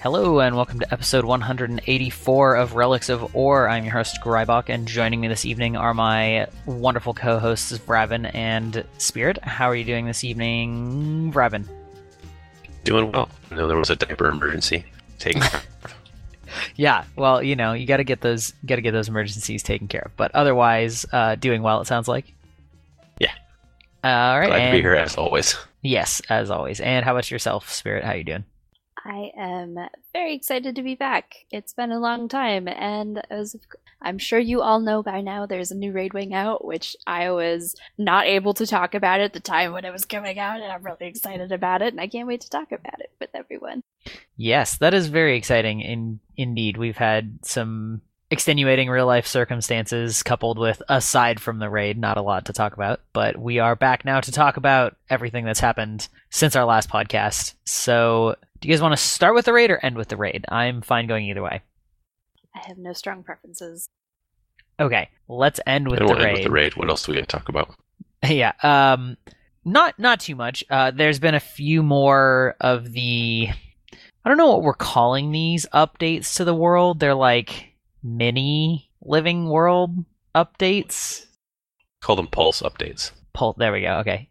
Hello and welcome to episode 184 of Relics of Orr. I'm your host Greibach, and joining me this evening are my wonderful co-hosts Bravin and Spirit. How are you doing this evening, Bravin? Doing well. No, there was a diaper emergency. Taking care of. Yeah, well, you know, you gotta get those emergencies taken care of. But otherwise, doing well, it sounds like. Yeah. All right. Glad to be here as always. Yes, as always. And how about yourself, Spirit? How are you doing? I am very excited to be back. It's been a long time, and as I'm sure you all know by now, there's a new Raid Wing out, which I was not able to talk about at the time when it was coming out, and I'm really excited about it, and I can't wait to talk about it with everyone. Yes, that is very exciting indeed. We've had some extenuating real-life circumstances coupled with, aside from the raid, not a lot to talk about, but we are back now to talk about everything that's happened since our last podcast, so... do you guys want to start with the raid or end with the raid? I'm fine going either way. I have no strong preferences. Okay, let's end with the raid. End with the raid. What else do we have to talk about? Yeah, not too much. There's been a few more of the... I don't know what we're calling these updates to the world. They're like mini living world updates. Call them pulse updates. There we go, okay.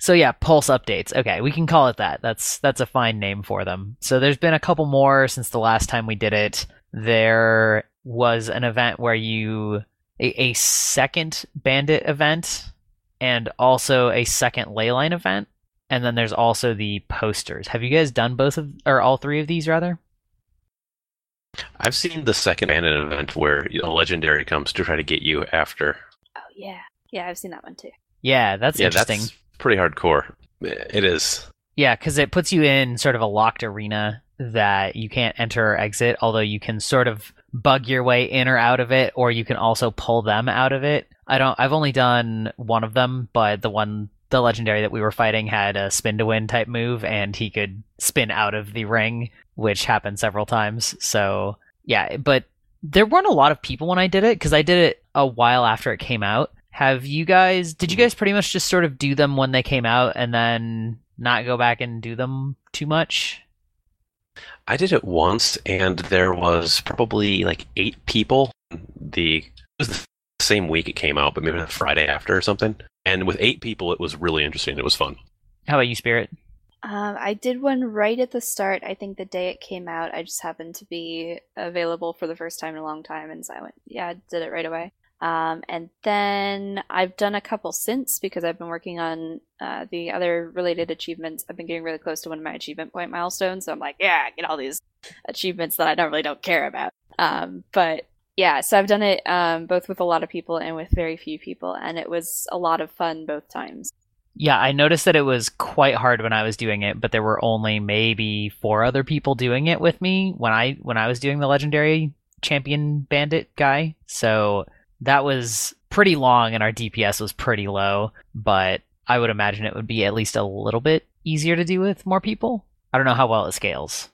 So yeah, pulse updates. Okay, we can call it that. That's a fine name for them. So there's been a couple more since the last time we did it. There was an event where a second bandit event and also a second Leyline event. And then there's also the posters. Have you guys done all three of these rather? I've seen the second bandit event where a legendary comes to try to get you after. Oh yeah. Yeah, I've seen that one too. Yeah, that's interesting. That's pretty hardcore. It is. Yeah, because it puts you in sort of a locked arena that you can't enter or exit, although you can sort of bug your way in or out of it, or you can also pull them out of it. I've only done one of them, but the legendary that we were fighting had a spin to win type move, and he could spin out of the ring, which happened several times. So yeah, but there weren't a lot of people when I did it, because I did it a while after it came out. Did you guys pretty much just sort of do them when they came out and then not go back and do them too much? I did it once, and there was probably like 8 people. It was the same week it came out, but maybe the Friday after or something. And with 8 people, it was really interesting. It was fun. How about you, Spirit? I did one right at the start. I think the day it came out, I just happened to be available for the first time in a long time, and so I went, yeah, I did it right away. And then I've done a couple since because I've been working on the other related achievements. I've been getting really close to one of my achievement point milestones, so I'm like, yeah, I get all these achievements that I don't care about. But yeah, so I've done it both with a lot of people and with very few people, and it was a lot of fun both times. Yeah, I noticed that it was quite hard when I was doing it, but there were only maybe 4 other people doing it with me when I was doing the legendary champion bandit guy, so... that was pretty long, and our DPS was pretty low, but I would imagine it would be at least a little bit easier to do with more people. I don't know how well it scales.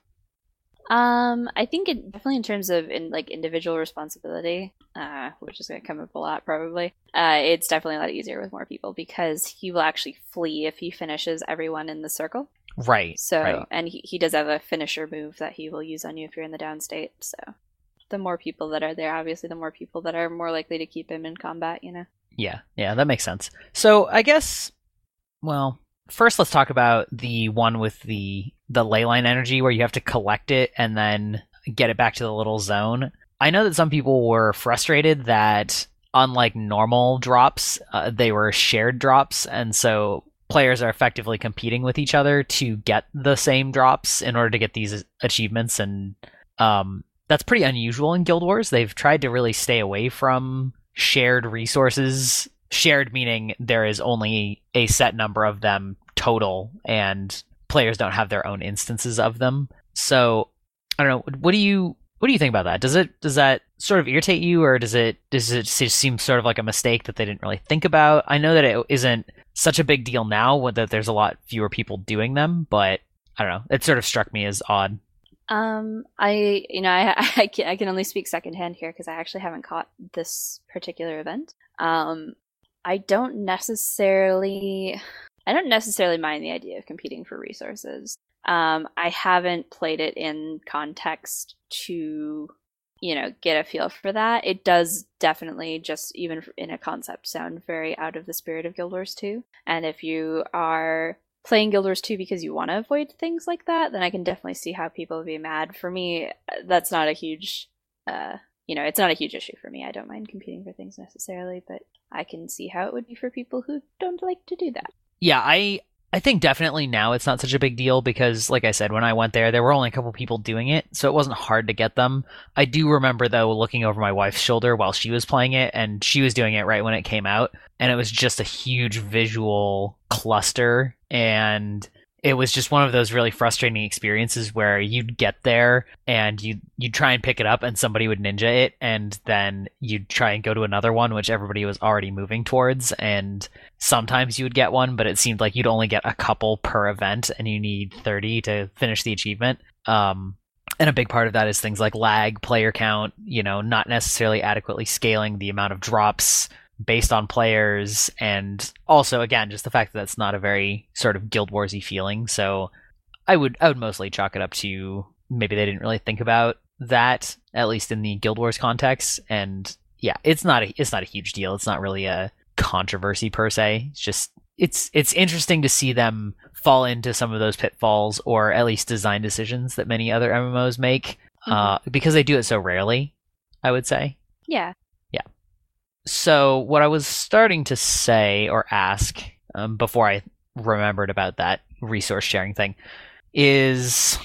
I think it definitely in terms of individual responsibility, which is going to come up a lot probably. It's definitely a lot easier with more people because he will actually flee if he finishes everyone in the circle. Right. So, right. And he does have a finisher move that he will use on you if you're in the down state. So. The more people that are there, obviously, the more people that are more likely to keep him in combat, you know? Yeah, that makes sense. So I guess, well, first let's talk about the one with the Leyline energy where you have to collect it and then get it back to the little zone. I know that some people were frustrated that, unlike normal drops, they were shared drops, and so players are effectively competing with each other to get the same drops in order to get these achievements, and... that's pretty unusual in Guild Wars. They've tried to really stay away from shared resources. Shared meaning there is only a set number of them total, and players don't have their own instances of them. So, I don't know. What do you think about that? Does that sort of irritate you, or does it seem sort of like a mistake that they didn't really think about? I know that it isn't such a big deal now that there's a lot fewer people doing them, but I don't know. It sort of struck me as odd. I can only speak secondhand here because I actually haven't caught this particular event. I don't necessarily, I don't necessarily mind the idea of competing for resources. I haven't played it in context to, you know, get a feel for that. It does definitely, just even in a concept, sound very out of the spirit of Guild Wars 2. And if you are playing Guild Wars 2 because you want to avoid things like that, then I can definitely see how people would be mad. For me, that's not a huge, it's not a huge issue for me. I don't mind competing for things necessarily, but I can see how it would be for people who don't like to do that. Yeah, I think definitely now it's not such a big deal because, like I said, when I went there were only a couple people doing it, so it wasn't hard to get them. I do remember, though, looking over my wife's shoulder while she was playing it, and she was doing it right when it came out, and it was just a huge visual cluster, and it was just one of those really frustrating experiences where you'd get there and you'd try and pick it up and somebody would ninja it, and then you'd try and go to another one which everybody was already moving towards, and sometimes you would get one, but it seemed like you'd only get a couple per event and you need 30 to finish the achievement. And a big part of that is things like lag, player count, not necessarily adequately scaling the amount of drops based on players, and also, again, just the fact that it's not a very sort of Guild Wars-y feeling. So I would mostly chalk it up to maybe they didn't really think about that, at least in the Guild Wars context. And yeah, it's not a huge deal. It's not really a controversy per se. It's just it's interesting to see them fall into some of those pitfalls, or at least design decisions that many other MMOs make, because they do it so rarely, I would say. Yeah. So what I was starting to say or ask before I remembered about that resource sharing thing is,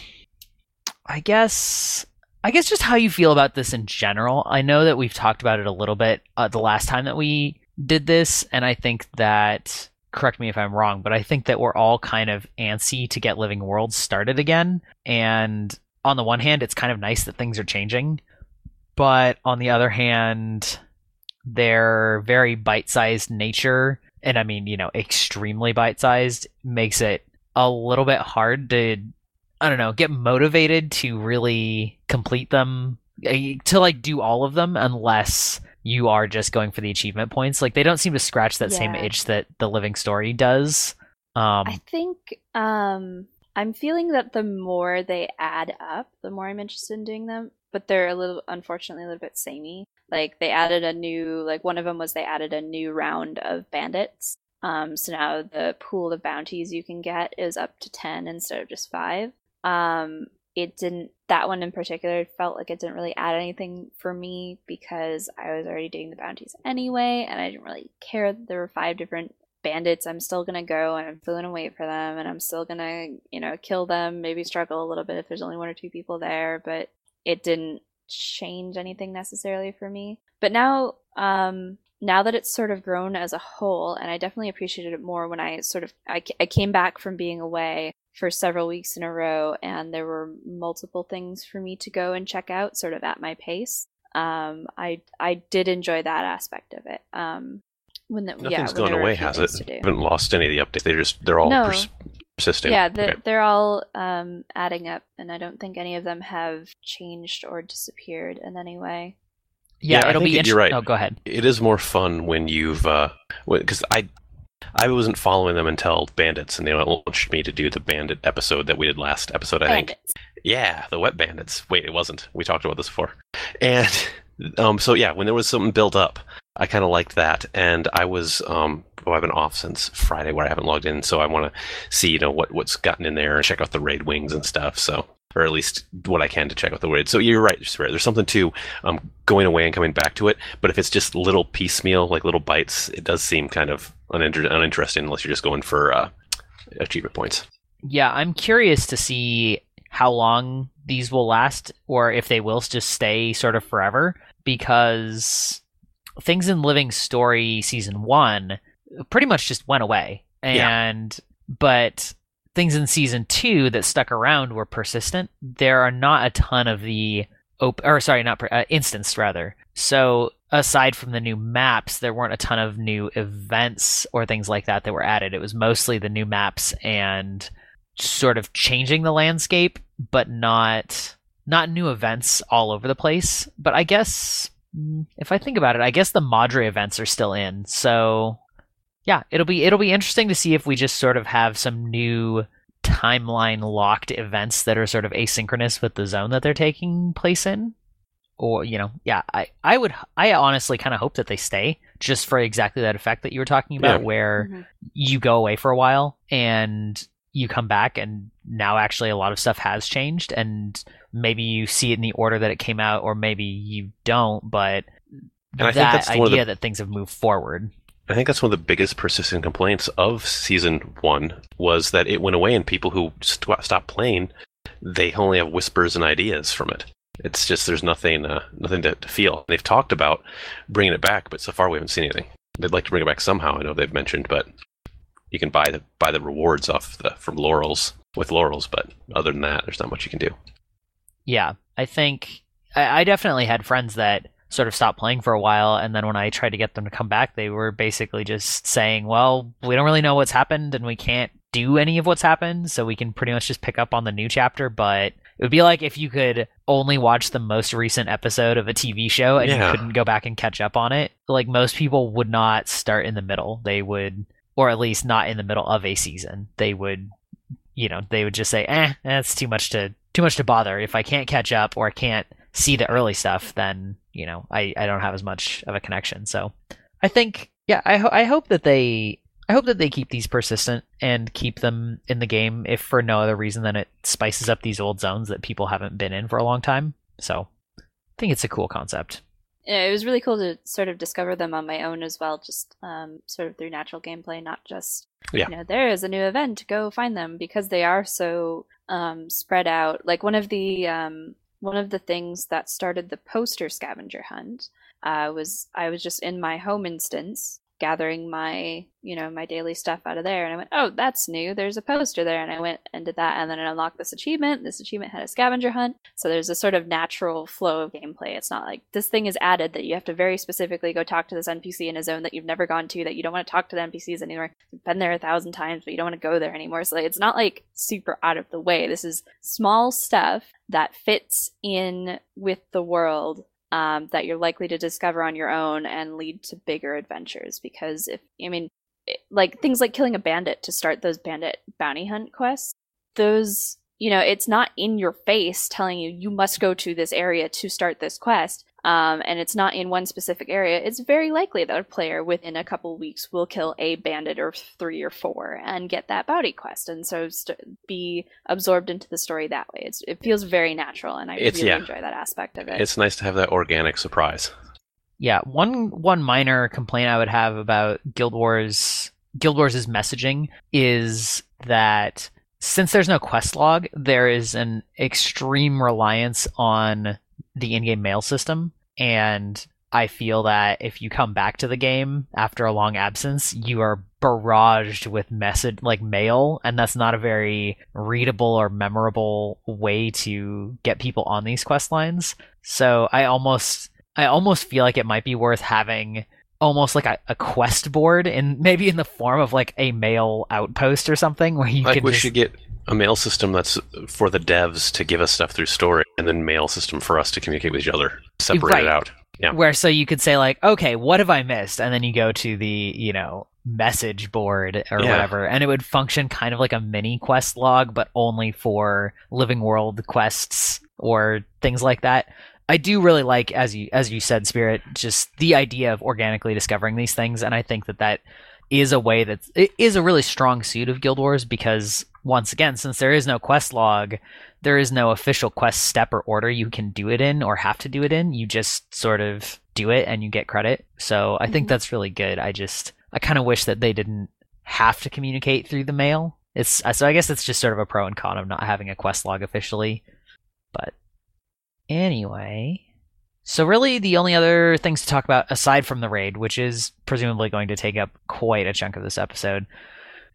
I guess just how you feel about this in general. I know that we've talked about it a little bit the last time that we did this, and I think that, correct me if I'm wrong, but I think that we're all kind of antsy to get Living Worlds started again. And on the one hand, it's kind of nice that things are changing, but on the other hand, their very bite-sized nature, and I mean, extremely bite-sized, makes it a little bit hard to, get motivated to really complete them, to do all of them, unless you are just going for the achievement points. Like, they don't seem to scratch that same itch that the Living Story does. I think I'm feeling that the more they add up, the more I'm interested in doing them, but they're unfortunately a little bit samey. Like, they added a new, one of them was they added a new round of bandits. So now the pool of bounties you can get is up to 10 instead of just 5. That one in particular felt like it didn't really add anything for me because I was already doing the bounties anyway, and I didn't really care that there were 5 different bandits. I'm still going to go, and I'm still going to wait for them, and I'm still going to, kill them, maybe struggle a little bit if there's only 1 or 2 people there, but it didn't change anything necessarily for me. But now now that it's sort of grown as a whole, and I definitely appreciated it more when I sort of I came back from being away for several weeks in a row, and there were multiple things for me to go and check out sort of at my pace. I did enjoy that aspect of it. Nothing's gone away, has it? I haven't lost any of the updates. They're all persisting. Yeah, they're all adding up, and I don't think any of them have changed or disappeared in any way. Yeah, it'll be interesting. You're right. Oh, go ahead. It is more fun when you've because I wasn't following them until Bandits, and they launched me to do the Bandit episode that we did last episode, I think. Yeah, the Wet Bandits. Wait, it wasn't. We talked about this before. And so yeah, when there was something built up, I kind of liked that, and I was I've been off since Friday where I haven't logged in, so I want to see what's gotten in there and check out the raid wings and stuff. So, or at least what I can to check out the raid. So you're right, Spirit. There's something to going away and coming back to it, but if it's just little piecemeal, like little bites, it does seem kind of uninteresting unless you're just going for achievement points. Yeah, I'm curious to see how long these will last, or if they will just stay sort of forever, because things in Living Story Season 1 pretty much just went away. But things in Season 2 that stuck around were persistent. There are not a ton of the instance rather. So aside from the new maps, there weren't a ton of new events or things like that that were added. It was mostly the new maps and sort of changing the landscape, but not new events all over the place. But I guess, if I think about it, I guess the Madre events are still in. So yeah, it'll be interesting to see if we just sort of have some new timeline locked events that are sort of asynchronous with the zone that they're taking place in. Or, you know, yeah, I honestly kind of hope that they stay just for exactly that effect that you were talking about, yeah, where mm-hmm. you go away for a while and you come back and now actually a lot of stuff has changed, and maybe you see it in the order that it came out, or maybe you don't, but that idea that things have moved forward. I think that's one of the biggest persistent complaints of Season 1 was that it went away, and people who stopped playing, they only have whispers and ideas from it. It's just there's nothing to feel. They've talked about bringing it back, but so far we haven't seen anything. They'd like to bring it back somehow, I know they've mentioned, but you can buy the rewards from laurels, but other than that, there's not much you can do. Yeah, I think I definitely had friends that sort of stopped playing for a while, and then when I tried to get them to come back, they were basically just saying, well, we don't really know what's happened, and we can't do any of what's happened, so we can pretty much just pick up on the new chapter, but it would be like if you could only watch the most recent episode of a TV show and yeah. you couldn't go back and catch up on it. Like, most people would not start in the middle. They would, or at least not in the middle of a season. They would, you know, they would just say, that's too much to bother. If I can't catch up or I can't see the early stuff, then, you know, I don't have as much of a connection. So I think, yeah, I hope that they keep these persistent and keep them in the game, if for no other reason than it spices up these old zones that people haven't been in for a long time. So I think it's a cool concept. Yeah, it was really cool to sort of discover them on my own as well, just sort of through natural gameplay, not just, yeah. you know, there is a new event, go find them, because they are so spread out. Like one of the things that started the poster scavenger hunt was I was just in my home instance gathering my, you know, my daily stuff out of there, and I went, oh, that's new, there's a poster there, and I went and did that, and then it unlocked this achievement had a scavenger hunt. So there's a sort of natural flow of gameplay. It's not like this thing is added that you have to very specifically go talk to this NPC in a zone that you've never gone to, that you don't want to talk to the NPCs anymore, you've been there 1,000 times but you don't want to go there anymore. So like, it's not like super out of the way. This is small stuff that fits in with the world that you're likely to discover on your own and lead to bigger adventures. Because things like killing a bandit to start those bandit bounty hunt quests, those, you know, it's not in your face telling you, you must go to this area to start this quest. And it's not in one specific area. It's very likely that a player within a couple weeks will kill a bandit or 3 or 4 and get that bounty quest, and so be absorbed into the story that way. It feels very natural, and I really enjoy that aspect of it. It's nice to have that organic surprise. Yeah, one minor complaint I would have about Guild Wars' messaging is that since there's no quest log, there is an extreme reliance on the in-game mail system, and I feel that if you come back to the game after a long absence, you are barraged with mail, and that's not a very readable or memorable way to get people on these quest lines. So I almost feel like it might be worth having almost like a quest board, and maybe in the form of like a mail outpost or something, where you like we should get a mail system that's for the devs to give us stuff through storage, and then mail system for us to communicate with each other, separate right. it out. Yeah. Where so you could say like, okay, what have I missed? And then you go to the, you know, message board or yeah. whatever, and it would function kind of like a mini quest log, but only for living world quests or things like that. I do really like, as you said, Spirit, just the idea of organically discovering these things, and I think that is a way that it is a really strong suit of Guild Wars, because once again, since there is no quest log, there is no official quest step or order you can do it in or have to do it in. You just sort of do it and you get credit. So I think that's really good. I kind of wish that they didn't have to communicate through the mail. So I guess it's just sort of a pro and con of not having a quest log officially. But anyway, so really the only other things to talk about aside from the raid, which is presumably going to take up quite a chunk of this episode,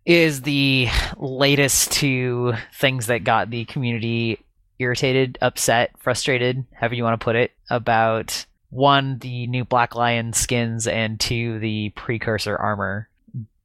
is the latest 2 things that got the community irritated, upset, frustrated, however you want to put it, about 1, the new Black Lion skins, and 2, the precursor armor.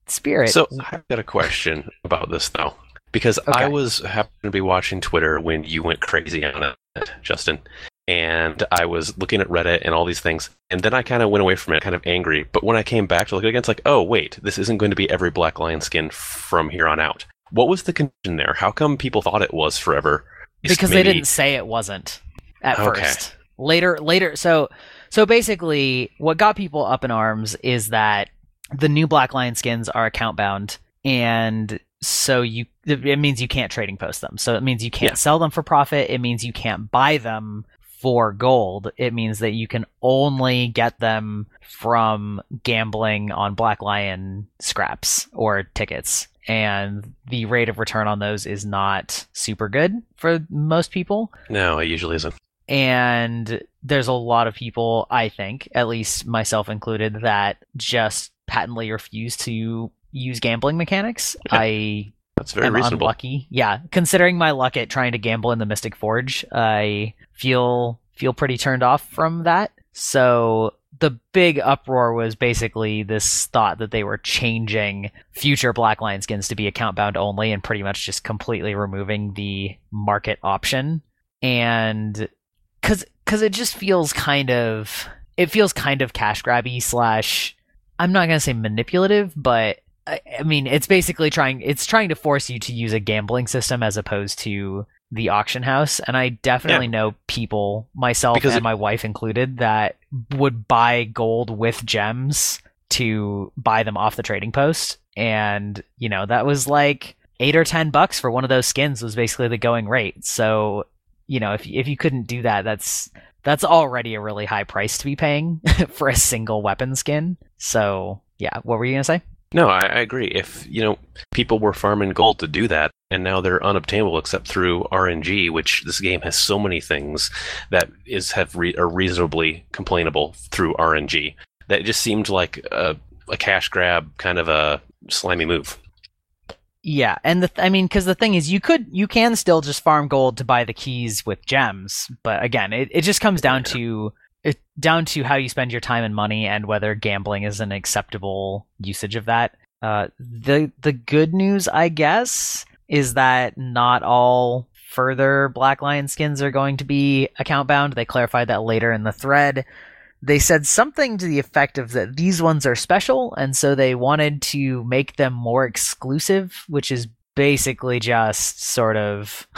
Spirit. So I've got a question about this, though, because okay. I happened to be watching Twitter when you went crazy on it, Justin, and I was looking at Reddit and all these things, and then I kind of went away from it, kind of angry. But when I came back to look at it again, it's like, oh, wait, this isn't going to be every Black Lion skin from here on out. What was the condition there? How come people thought it was forever? Because maybe... they didn't say it wasn't at first. Later. So basically, what got people up in arms is that the new Black Lion skins are account bound, and so it means you can't trading post them. So it means you can't sell them for profit. It means you can't buy them for gold. It means that you can only get them from gambling on Black Lion scraps or tickets. And the rate of return on those is not super good for most people. No, it usually isn't. And there's a lot of people, I think, at least myself included, that just patently refuse to use gambling mechanics. That's very reasonable. Unlucky. Yeah, considering my luck at trying to gamble in the Mystic Forge, I feel pretty turned off from that. So the big uproar was basically this thought that they were changing future Black Lion skins to be account bound only and pretty much just completely removing the market option. And because it just feels kind of cash grabby / I'm not going to say manipulative, but I mean, it's basically trying to force you to use a gambling system as opposed to the auction house. And I definitely know people, myself and my wife included, that would buy gold with gems to buy them off the trading post. And, you know, that was like $8 or $10 for one of those skins was basically the going rate. So, you know, if you couldn't do that, that's already a really high price to be paying for a single weapon skin. So, yeah, what were you going to say? No, I agree. If, you know, people were farming gold to do that, and now they're unobtainable except through RNG, which this game has so many things that are reasonably complainable through RNG, that it just seemed like a cash grab, kind of a slimy move. Yeah, and because the thing is, you can still just farm gold to buy the keys with gems, but again, it just comes down to how you spend your time and money, and whether gambling is an acceptable usage of that. The good news, I guess, is that not all further Black Lion skins are going to be account bound. They clarified that later in the thread. They said something to the effect of that these ones are special, and so they wanted to make them more exclusive, which is basically just sort of,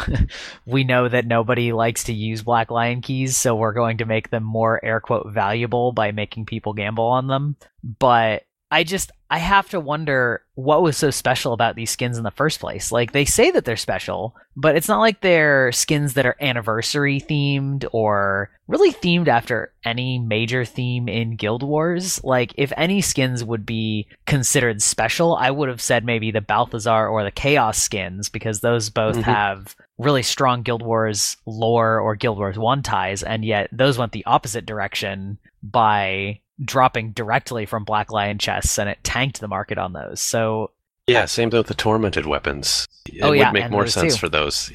we know that nobody likes to use Black Lion keys, so we're going to make them more air quote valuable by making people gamble on them. But I have to wonder what was so special about these skins in the first place. Like, they say that they're special, but it's not like they're skins that are anniversary themed or really themed after any major theme in Guild Wars. Like, if any skins would be considered special, I would have said maybe the Balthazar or the Chaos skins, because those both have really strong Guild Wars lore or Guild Wars 1 ties, and yet those went the opposite direction by dropping directly from Black Lion chests, and it tanked the market on those. So yeah, same thing with the Tormented weapons. It would make more sense for those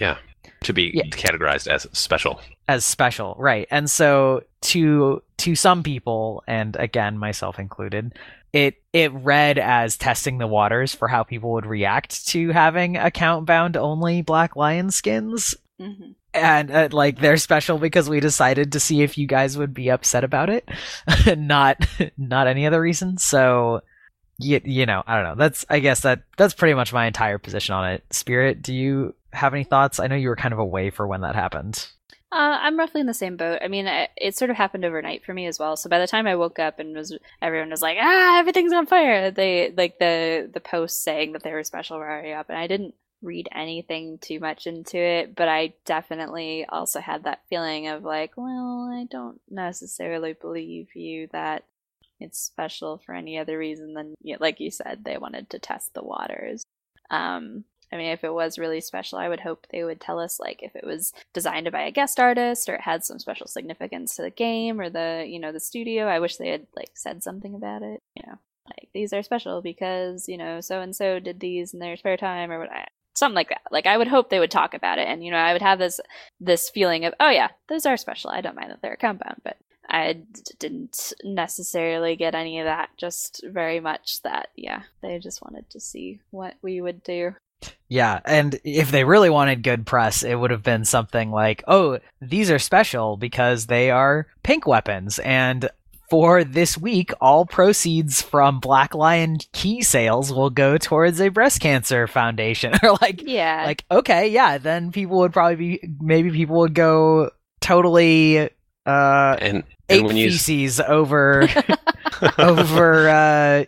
to be categorized as special. Right. And so to some people, and again myself included, it read as testing the waters for how people would react to having account bound only Black Lion skins. Mm-hmm. And they're special because we decided to see if you guys would be upset about it, not any other reason. So, you know, I don't know. I guess that's pretty much my entire position on it. Spirit, do you have any thoughts? I know you were kind of away for when that happened. I'm roughly in the same boat. I mean, it sort of happened overnight for me as well. So by the time I woke up and everyone was like, everything's on fire. They like the posts saying that they were special were already up, and I didn't read anything too much into it, but I definitely also had that feeling of like, well, I don't necessarily believe you that it's special for any other reason than, like you said, they wanted to test the waters. I mean, if it was really special, I would hope they would tell us, like, if it was designed by a guest artist or it had some special significance to the game or the, you know, the studio. I wish they had like said something about it, you know, like, these are special because, you know, so and so did these in their spare time or what. Something like that. Like, I would hope they would talk about it, and, you know, I would have this feeling of, oh yeah, those are special. I don't mind that they're account bound, but I didn't necessarily get any of that. Just very much that, yeah, they just wanted to see what we would do. Yeah, and if they really wanted good press, it would have been something like, oh, these are special because they are pink weapons, and for this week, all proceeds from Black Lion key sales will go towards a breast cancer foundation. Or like, okay, yeah, then people would probably be, maybe people would go totally and ape feces over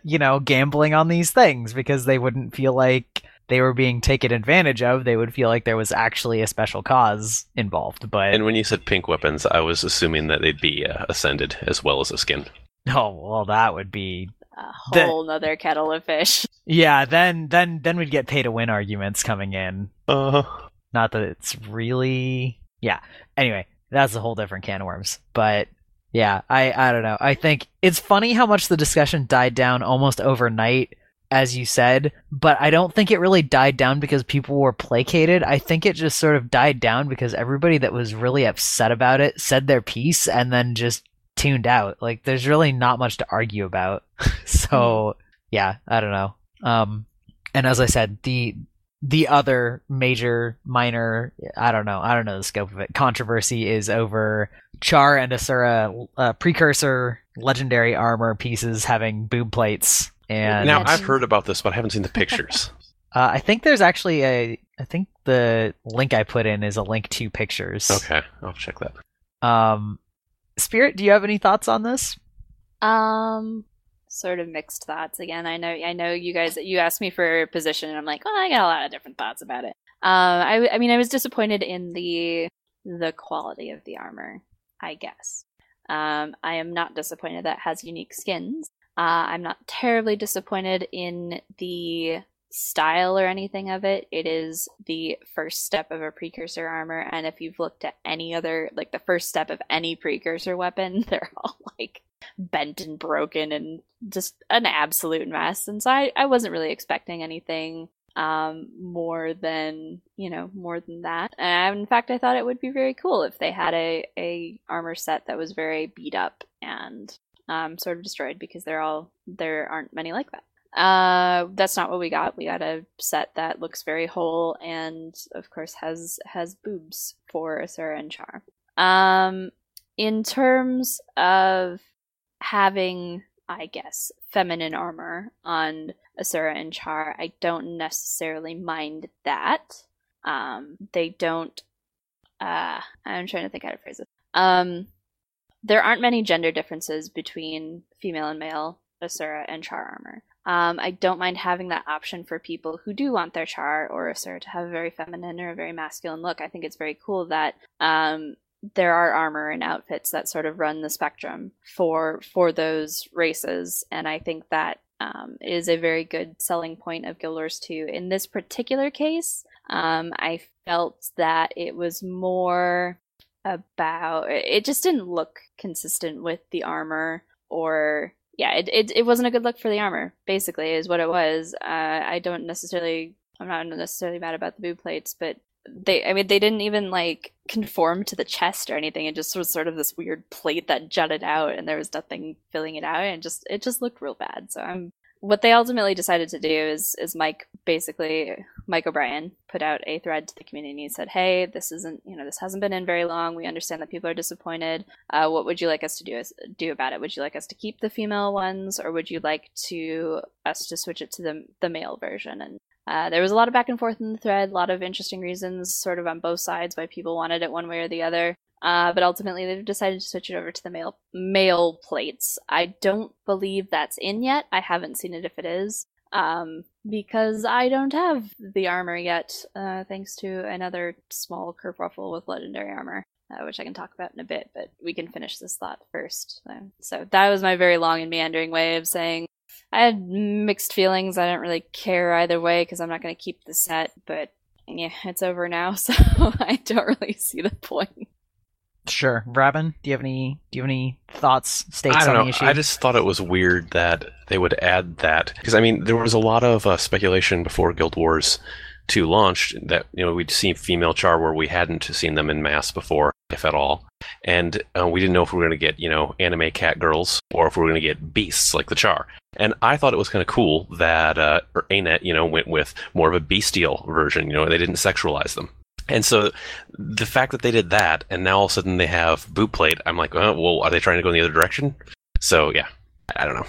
you know, gambling on these things, because they wouldn't feel like they were being taken advantage of. They would feel like there was actually a special cause involved. But and when you said pink weapons, I was assuming that they'd be ascended as well as a skin. Oh, well, that would be a whole nother kettle of fish. Yeah, then we'd get pay to win arguments coming in. Not that it's really, yeah. Anyway, that's a whole different can of worms. But yeah, I don't know. I think it's funny how much the discussion died down almost overnight, as you said, but I don't think it really died down because people were placated. I think it just sort of died down because everybody that was really upset about it said their piece and then just tuned out. Like, there's really not much to argue about. So, yeah, I don't know. And as I said, the other major, minor, I don't know the scope of it, controversy is over Char and Asura precursor legendary armor pieces having boob plates. And now, I've heard about this, but I haven't seen the pictures. I think there's actually I think the link I put in is a link to pictures. Okay, I'll check that. Spirit, do you have any thoughts on this? Sort of mixed thoughts. Again, I know you guys. You asked me for a position, and I'm like, well, I got a lot of different thoughts about it. I mean, I was disappointed in the quality of the armor, I guess. I am not disappointed that it has unique skins. I'm not terribly disappointed in the style or anything of it. It is the first step of a precursor armor, and if you've looked at any other, like the first step of any precursor weapon, they're all like bent and broken and just an absolute mess. And so I wasn't really expecting anything more than that. And in fact, I thought it would be very cool if they had a armor set that was very beat up and sort of destroyed, because there aren't many like that. That's not what we got. We got a set that looks very whole and, of course, has boobs for Asura and Char. In terms of having, I guess, feminine armor on Asura and Char, I don't necessarily mind that. They don't... I'm trying to think how to phrase it. There aren't many gender differences between female and male Asura and Char armor. I don't mind having that option for people who do want their Char or Asura to have a very feminine or a very masculine look. I think it's very cool that there are armor and outfits that sort of run the spectrum for those races, and I think that is a very good selling point of Guild Wars 2. In this particular case, I felt that it was more about, it just didn't look consistent with the armor, or it wasn't a good look for the armor, basically, is what it was. I'm not necessarily mad about the boob plates, but they didn't even like conform to the chest or anything. It just was sort of this weird plate that jutted out and there was nothing filling it out, and it just looked real bad. So what they ultimately decided to do is Mike O'Brien put out a thread to the community and said, hey, this hasn't been in very long. We understand that people are disappointed. What would you like us to do about it? Would you like us to keep the female ones, or would you like us to switch it to the male version? And there was a lot of back and forth in the thread, a lot of interesting reasons sort of on both sides why people wanted it one way or the other. But ultimately, they've decided to switch it over to the male plates. I don't believe that's in yet. I haven't seen it if it is, because I don't have the armor yet, thanks to another small kerfuffle with legendary armor, which I can talk about in a bit, but we can finish this thought first. So that was my very long and meandering way of saying I had mixed feelings. I don't really care either way because I'm not going to keep the set, but yeah, it's over now, so I don't really see the point. Sure. Robin, do you have any thoughts, states on the issue? I just thought it was weird that they would add that, because I mean, there was a lot of speculation before Guild Wars 2 launched that, you know, we'd seen female Char where we hadn't seen them in mass before, if at all. And we didn't know if we were going to get, you know, anime cat girls or if we were going to get beasts like the Char. And I thought it was kind of cool that ArenaNet, went with more of a bestial version. They didn't sexualize them. And so the fact that they did that, and now all of a sudden they have Bootplate, I'm like, oh, well, are they trying to go in the other direction? So, yeah, I don't know.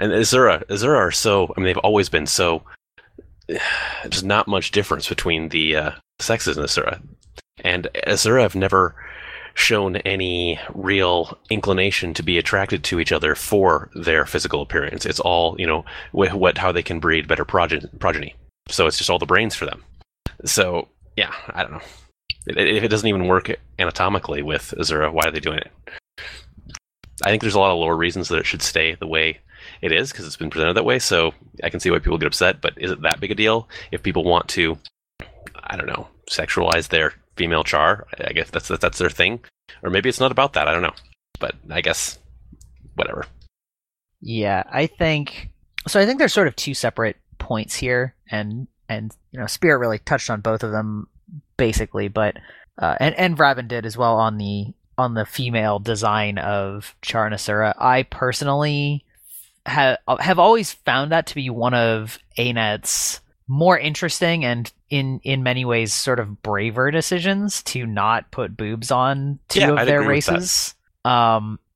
And Azura are so, they've always been so, there's not much difference between the sexes in Azura. And Azura have never shown any real inclination to be attracted to each other for their physical appearance. It's all, how they can breed better progeny. So it's just all the brains for them. So, yeah, I don't know. If it doesn't even work anatomically with Azura, why are they doing it? I think there's a lot of lore reasons that it should stay the way it is, because it's been presented that way, so I can see why people get upset, but is it that big a deal? If people want to, sexualize their female Char, I guess that's their thing. Or maybe it's not about that, I don't know. But I guess, whatever. Yeah, I think there's sort of two separate points here, and Spirit really touched on both of them, basically, but, and Bravin did as well on the female design of Char and Asura. I personally have always found that to be one of ArenaNet's more interesting and in many ways sort of braver decisions to not put boobs on two of their races,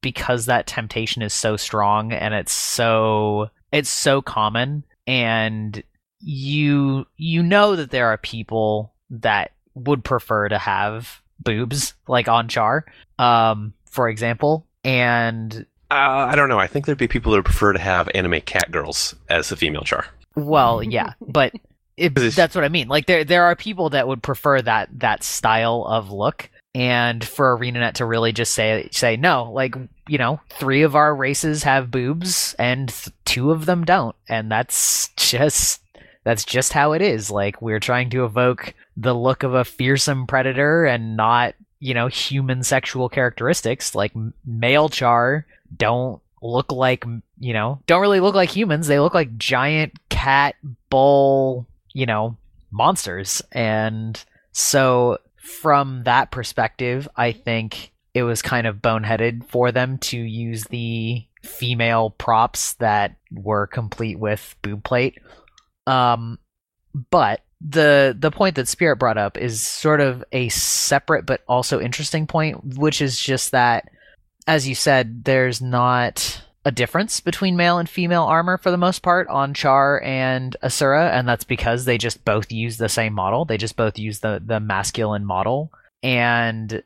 because that temptation is so strong and it's so common, and you that there are people that would prefer to have boobs like on Char, for example, and I don't know. I think there'd be people that would prefer to have anime cat girls as the female Char. Well, yeah, but that's what I mean. Like there are people that would prefer that style of look, and for ArenaNet to really just say no, like, three of our races have boobs and two of them don't, and that's just how it is. Like, we're trying to evoke the look of a fearsome predator and not, human sexual characteristics. Like, male Char don't really look like humans. They look like giant cat bull, monsters. And so from that perspective, I think it was kind of boneheaded for them to use the female props that were complete with boob plate. But the point that Spirit brought up is sort of a separate but also interesting point, which is just that, as you said, there's not a difference between male and female armor for the most part on Char and Asura, and that's because they just both use the same model. They just both use the masculine model. And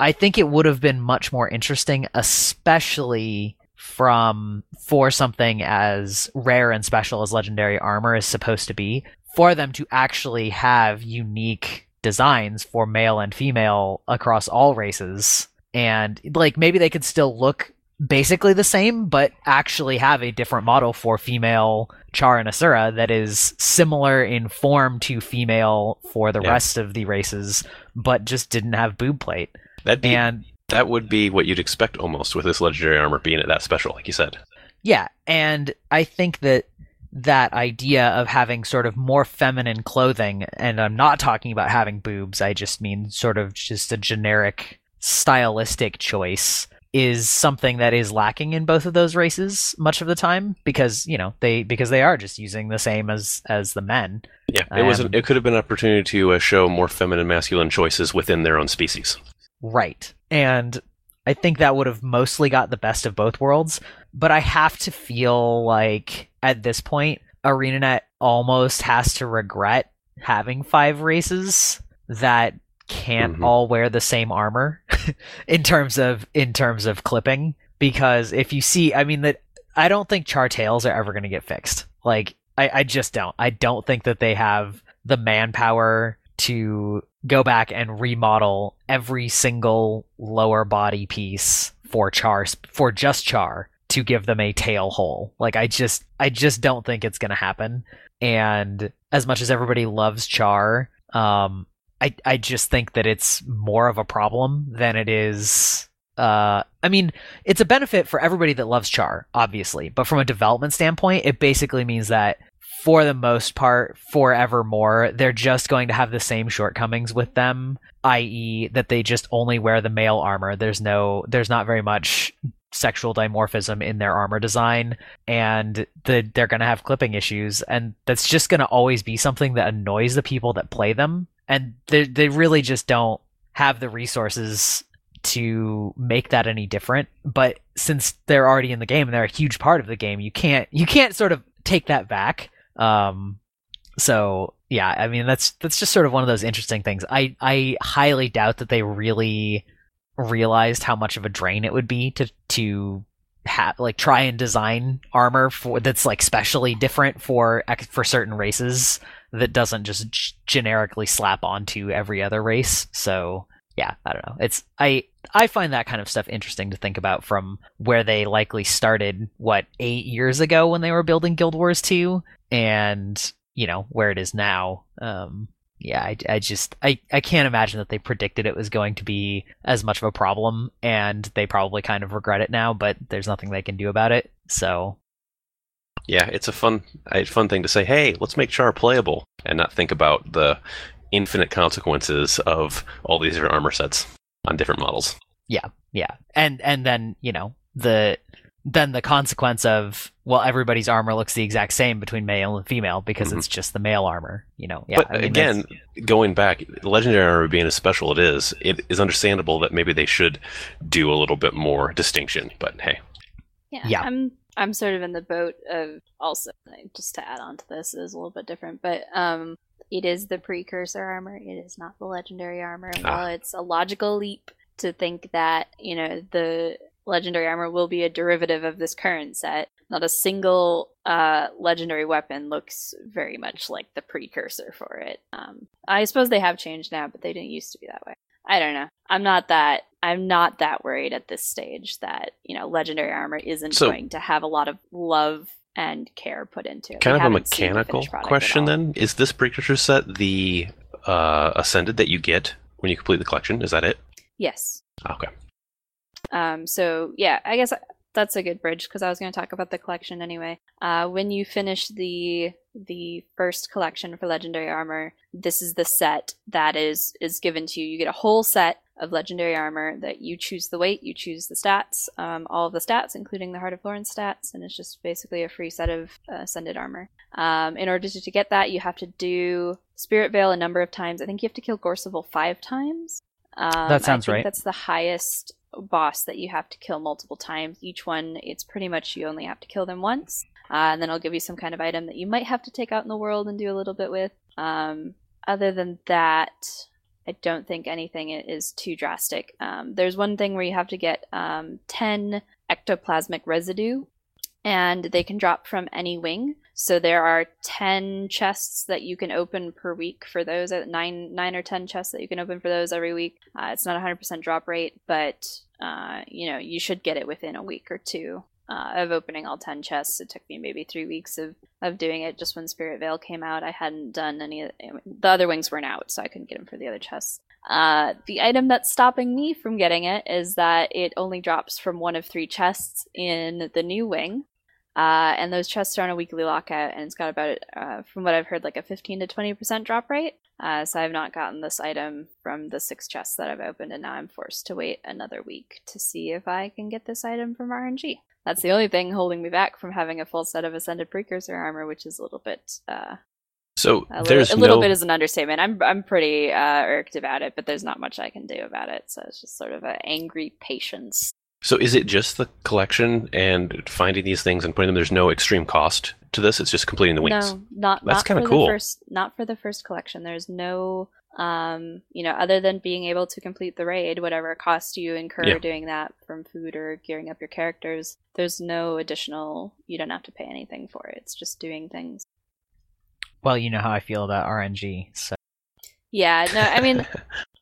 I think it would have been much more interesting, especially for something as rare and special as legendary armor is supposed to be, for them to actually have unique designs for male and female across all races. And like, maybe they could still look basically the same, but actually have a different model for female Char and Asura that is similar in form to female for the rest of the races, but just didn't have boob plate. That would be what you'd expect almost with this legendary armor being that special, like you said. Yeah, and I think that idea of having sort of more feminine clothing, and I'm not talking about having boobs, I just mean sort of just a generic stylistic choice, is something that is lacking in both of those races much of the time, because they are just using the same as the men. Yeah, it was it could have been an opportunity to show more feminine masculine choices within their own species. Right, and I think that would have mostly got the best of both worlds. But I have to feel like at this point, ArenaNet almost has to regret having five races that can't all wear the same armor in terms of clipping, because if you see, that I don't think Char tails are ever going to get fixed. Like, I just don't. I don't think that they have the manpower to go back and remodel every single lower body piece for just Char to give them a tail hole. Like, I just don't think it's going to happen. And as much as everybody loves Char, I just think that it's more of a problem than it is... it's a benefit for everybody that loves Char, obviously, but from a development standpoint, it basically means that for the most part, forevermore, they're just going to have the same shortcomings with them, i.e. that they just only wear the male armor. There's not very much sexual dimorphism in their armor design, and they're going to have clipping issues, and that's just going to always be something that annoys the people that play them, and they really just don't have the resources to make that any different. But since they're already in the game and they're a huge part of the game, you can't sort of take that back. So yeah, I mean, that's just sort of one of those interesting things. I highly doubt that they really realized how much of a drain it would be to have, like, try and design armor for that's like specially different for certain races that doesn't just generically slap onto every other race. So yeah, I don't know. It's I find that kind of stuff interesting to think about from where they likely started, what, 8 years ago when they were building Guild Wars 2, and, you know, where it is now. Yeah, I just can't imagine that they predicted it was going to be as much of a problem, and they probably kind of regret it now, but there's nothing they can do about it. So yeah, it's a fun thing to say, hey, let's make Char playable, and not think about the infinite consequences of all these different armor sets on different models. Yeah. And then, you know, the consequence of, well, everybody's armor looks the exact same between male and female because it's just the male armor, you know. Yeah. But I mean, again, going back, legendary armor being as special it is understandable that maybe they should do a little bit more distinction, but hey. Yeah. I'm sort of in the boat of, also, just to add on to this, it is a little bit different, but it is the precursor armor. It is not the legendary armor. And while it's a logical leap to think that, you know, the legendary armor will be a derivative of this current set, not a single legendary weapon looks very much like the precursor for it. I suppose they have changed now, but they didn't used to be that way. I don't know. I'm not that worried at this stage that, you know, legendary armor isn't going to have a lot of love and care put into it. Kind of a mechanical question then. Is this precursor set the Ascended that you get when you complete the collection? Is that it? Yes. Okay. So yeah, I guess that's a good bridge, because I was going to talk about the collection anyway. When you finish the first collection for legendary armor, this is the set that is given to you. You get a whole set of legendary armor that you choose the weight, you choose the stats, all of the stats, including the Heart of Thorns stats, and it's just basically a free set of Ascended armor. In order to get that, you have to do Spirit Vale a number of times. I think you have to kill Gorseval 5 times. That sounds right. That's the highest boss that you have to kill multiple times. Each one, it's pretty much you only have to kill them once, and then I'll give you some kind of item that you might have to take out in the world and do a little bit with. Other than that, I don't think anything is too drastic. There's one thing where you have to get 10 ectoplasmic residue, and they can drop from any wing. So there are 10 chests that you can open per week for those, 9 or 10 chests that you can open for those every week. It's not 100% drop rate, but you know, you should get it within a week or two of opening all 10 chests. It took me maybe 3 weeks of doing it. Just when Spirit Vale came out, I hadn't done any of the other wings weren't out, so I couldn't get them for the other chests. The item that's stopping me from getting it is that it only drops from one of 3 chests in the new wing, and those chests are on a weekly lockout, and it's got about, from what I've heard, like a 15 to 20% drop rate, so I've not gotten this item from the 6 chests that I've opened, and now I'm forced to wait another week to see if I can get this item from RNG. That's the only thing holding me back from having a full set of Ascended Precursor armor, which is a little bit... So a little bit is an understatement. I'm pretty irked about it, but there's not much I can do about it. So it's just sort of an angry patience. So is it just the collection and finding these things and putting them? There's no extreme cost to this. It's just completing the wings. No, that's kind of cool. Not for the first collection. There's no, you know, other than being able to complete the raid, whatever cost you incur doing that from food or gearing up your characters, there's no additional. You don't have to pay anything for it. It's just doing things. Well, you know how I feel about RNG, so... Yeah, no, I mean,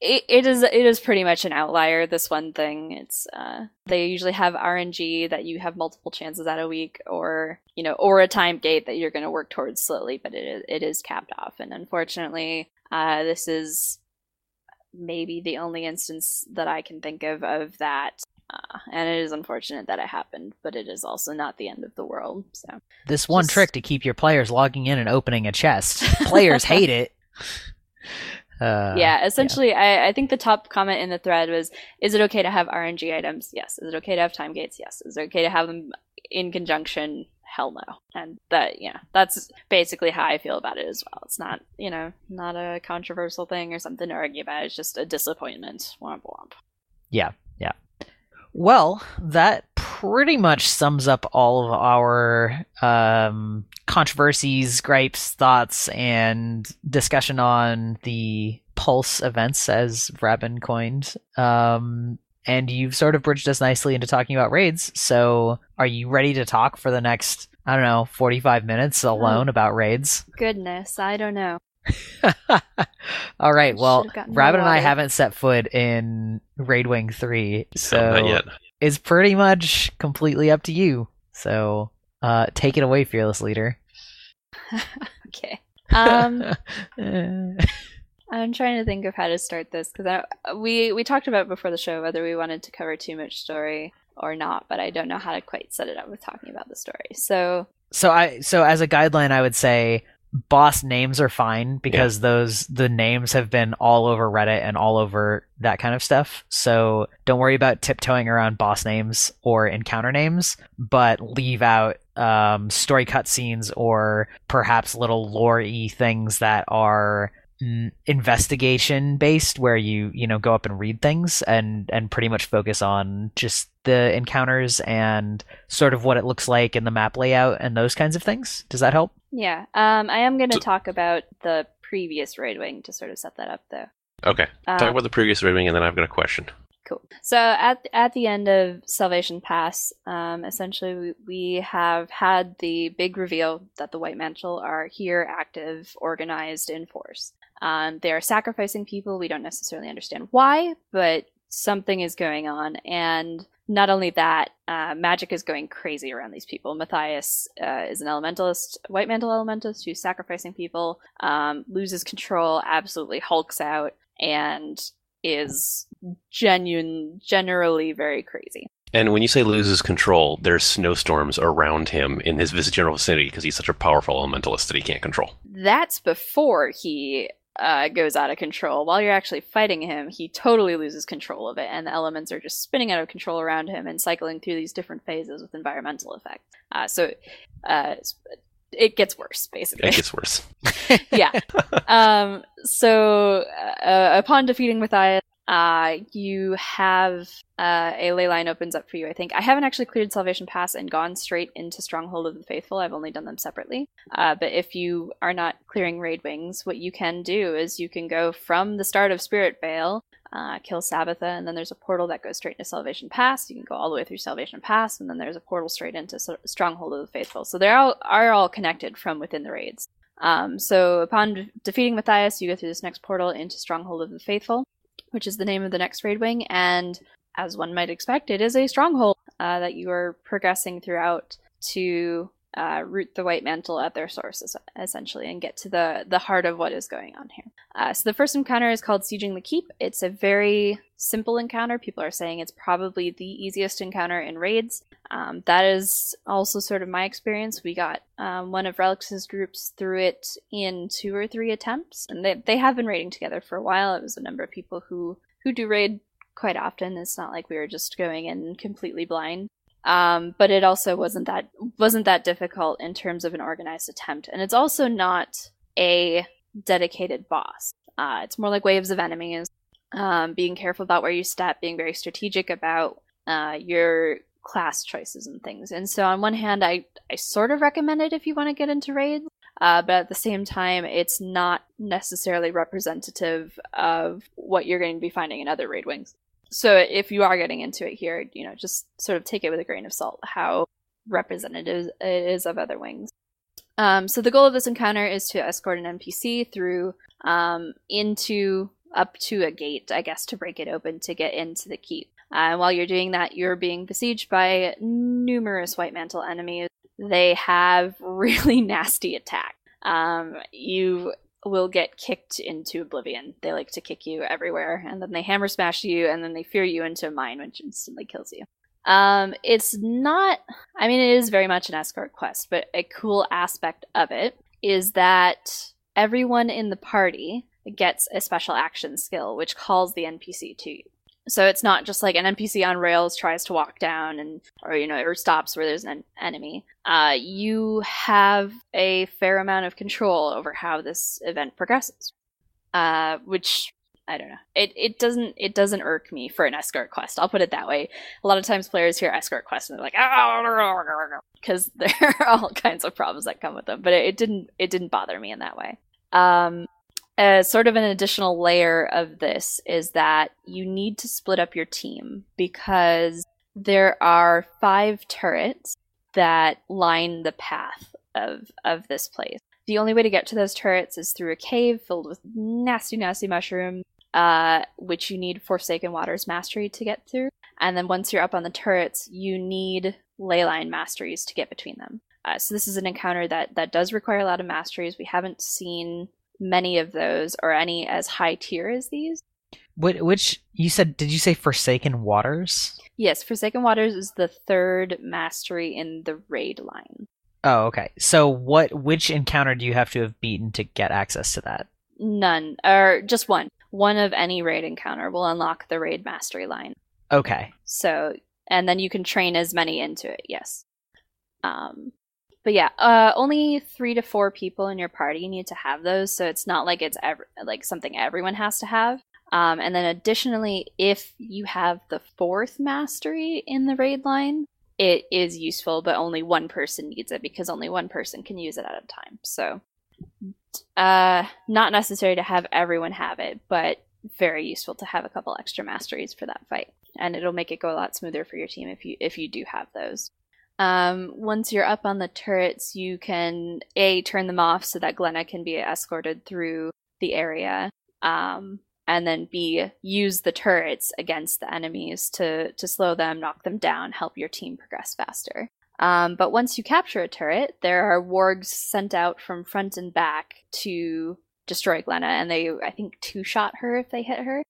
it is pretty much an outlier, this one thing. It's they usually have RNG that you have multiple chances at a week, or, you know, or a time gate that you're going to work towards slowly, but it is capped off. And unfortunately, this is maybe the only instance that I can think of that. And it is unfortunate that it happened, but it is also not the end of the world. So this one trick to keep your players logging in and opening a chest. Players hate it. Yeah, essentially, yeah. I think the top comment in the thread was, is it okay to have RNG items? Yes. Is it okay to have time gates? Yes. Is it okay to have them in conjunction? Hell no. And that, yeah, that's basically how I feel about it as well. It's not, you know, not a controversial thing or something to argue about. It's just a disappointment. Womp womp. Yeah, yeah. Well, that pretty much sums up all of our controversies, gripes, thoughts, and discussion on the Pulse events, as Bravin coined. And you've sort of bridged us nicely into talking about raids. So are you ready to talk for the next, I don't know, 45 minutes alone about raids? Goodness, I don't know. All right, well, Bravin and I haven't set foot in Raid Wing 3, so it's pretty much completely up to you. So take it away, Fearless Leader. Okay. I'm trying to think of how to start this, because we talked about before the show whether we wanted to cover too much story or not, but I don't know how to quite set it up with talking about the story. So as a guideline, I would say boss names are fine, because the names have been all over Reddit and all over that kind of stuff. So don't worry about tiptoeing around boss names or encounter names, but leave out story cutscenes or perhaps little lore-y things that are investigation based, where you know, go up and read things, and pretty much focus on just the encounters and sort of what it looks like in the map layout and those kinds of things. Does that help? Yeah. I am going to talk about the previous Raid Wing to sort of set that up, though. Okay. Talk about the previous Raid Wing, and then I've got a question. Cool. So at the end of Salvation Pass, essentially we have had the big reveal that the White Mantle are here, active, organized, in force. They are sacrificing people. We don't necessarily understand why, but something is going on. And not only that, magic is going crazy around these people. Matthias is an elementalist, White Mantle elementalist, who's sacrificing people, loses control, absolutely hulks out, and is generally very crazy. And when you say loses control, there's snowstorms around him in his general vicinity, because he's such a powerful elementalist that he can't control. That's before he goes out of control. While you're actually fighting him, he totally loses control of it, and the elements are just spinning out of control around him and cycling through these different phases with environmental effect. So it gets worse, basically. It gets worse. Yeah. So upon defeating Matthias, you have a Leyline opens up for you, I think. I haven't actually cleared Salvation Pass and gone straight into Stronghold of the Faithful. I've only done them separately. But if you are not clearing Raid Wings, what you can do is you can go from the start of Spirit Vale, kill Sabbatha, and then there's a portal that goes straight into Salvation Pass. You can go all the way through Salvation Pass, and then there's a portal straight into Stronghold of the Faithful. So they are all connected from within the raids. So upon defeating Matthias, you go through this next portal into Stronghold of the Faithful, which is the name of the next Raid Wing, and as one might expect, it is a stronghold that you are progressing throughout to root the White Mantle at their sources, essentially, and get to the heart of what is going on here. So the first encounter is called Sieging the Keep. It's a very simple encounter. People are saying it's probably the easiest encounter in raids. That is also sort of my experience. We got one of Relics' groups through it in 2 or 3 attempts, and they have been raiding together for a while. It was a number of people who do raid quite often. It's not like we were just going in completely blind. But it also wasn't that difficult in terms of an organized attempt, and it's also not a dedicated boss. It's more like waves of enemies, being careful about where you step, being very strategic about your class choices and things. And so on one hand, I sort of recommend it if you want to get into raids, but at the same time, it's not necessarily representative of what you're going to be finding in other raid wings. So if you are getting into it here, you know, just sort of take it with a grain of salt how representative it is of other wings. So the goal of this encounter is to escort an NPC through up to a gate, I guess, to break it open to get into the keep. And while you're doing that, you're being besieged by numerous White Mantle enemies. They have really nasty attack. You will get kicked into oblivion. They like to kick you everywhere, and then they hammer smash you, and then they fear you into a mine, which instantly kills you. It's not... I mean, it is very much an escort quest, but a cool aspect of it is that everyone in the party gets a special action skill, which calls the NPC to you. So it's not just like an NPC on rails tries to walk down and, or, you know, or stops where there's an enemy. You have a fair amount of control over how this event progresses, which, I don't know. It doesn't irk me for an escort quest. I'll put it that way. A lot of times players hear escort quests and they're like, ah, because there are all kinds of problems that come with them. But it didn't bother me in that way. Sort of an additional layer of this is that you need to split up your team because there are 5 turrets that line the path of this place. The only way to get to those turrets is through a cave filled with nasty, nasty mushrooms, which you need Forsaken Waters mastery to get through. And then once you're up on the turrets, you need Leyline masteries to get between them. So this is an encounter that does require a lot of masteries. We haven't seen many of those or any as high tier as these. Which you said, did you say Forsaken Waters? Yes, Forsaken Waters is the 3rd mastery in the raid line. Oh, okay. So which encounter do you have to have beaten to get access to that? None, or just one. One of any raid encounter will unlock the raid mastery line. Okay. So, and then you can train as many into it, yes. But yeah, only 3 to 4 people in your party need to have those, so it's not like it's like something everyone has to have. And then additionally, if you have the 4th mastery in the raid line, it is useful, but only one person needs it because only one person can use it at a time. So not necessary to have everyone have it, but very useful to have a couple extra masteries for that fight. And it'll make it go a lot smoother for your team if you do have those. Once you're up on the turrets, you can turn them off so that Glenna can be escorted through the area. And then use the turrets against the enemies to slow them, knock them down, help your team progress faster. But once you capture a turret, there are wargs sent out from front and back to destroy Glenna, and they, I think, 2-shot her if they hit her.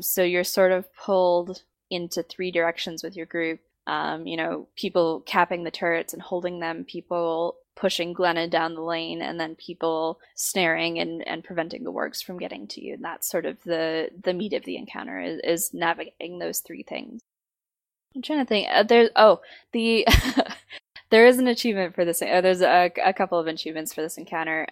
So you're sort of pulled into 3 directions with your group. You know, people capping the turrets and holding them, people pushing Glenna down the lane, and then people snaring and preventing the wargs from getting to you. And that's sort of the meat of the encounter is navigating those 3 things. I'm trying to think. There is an achievement for this. There's a couple of achievements for this encounter,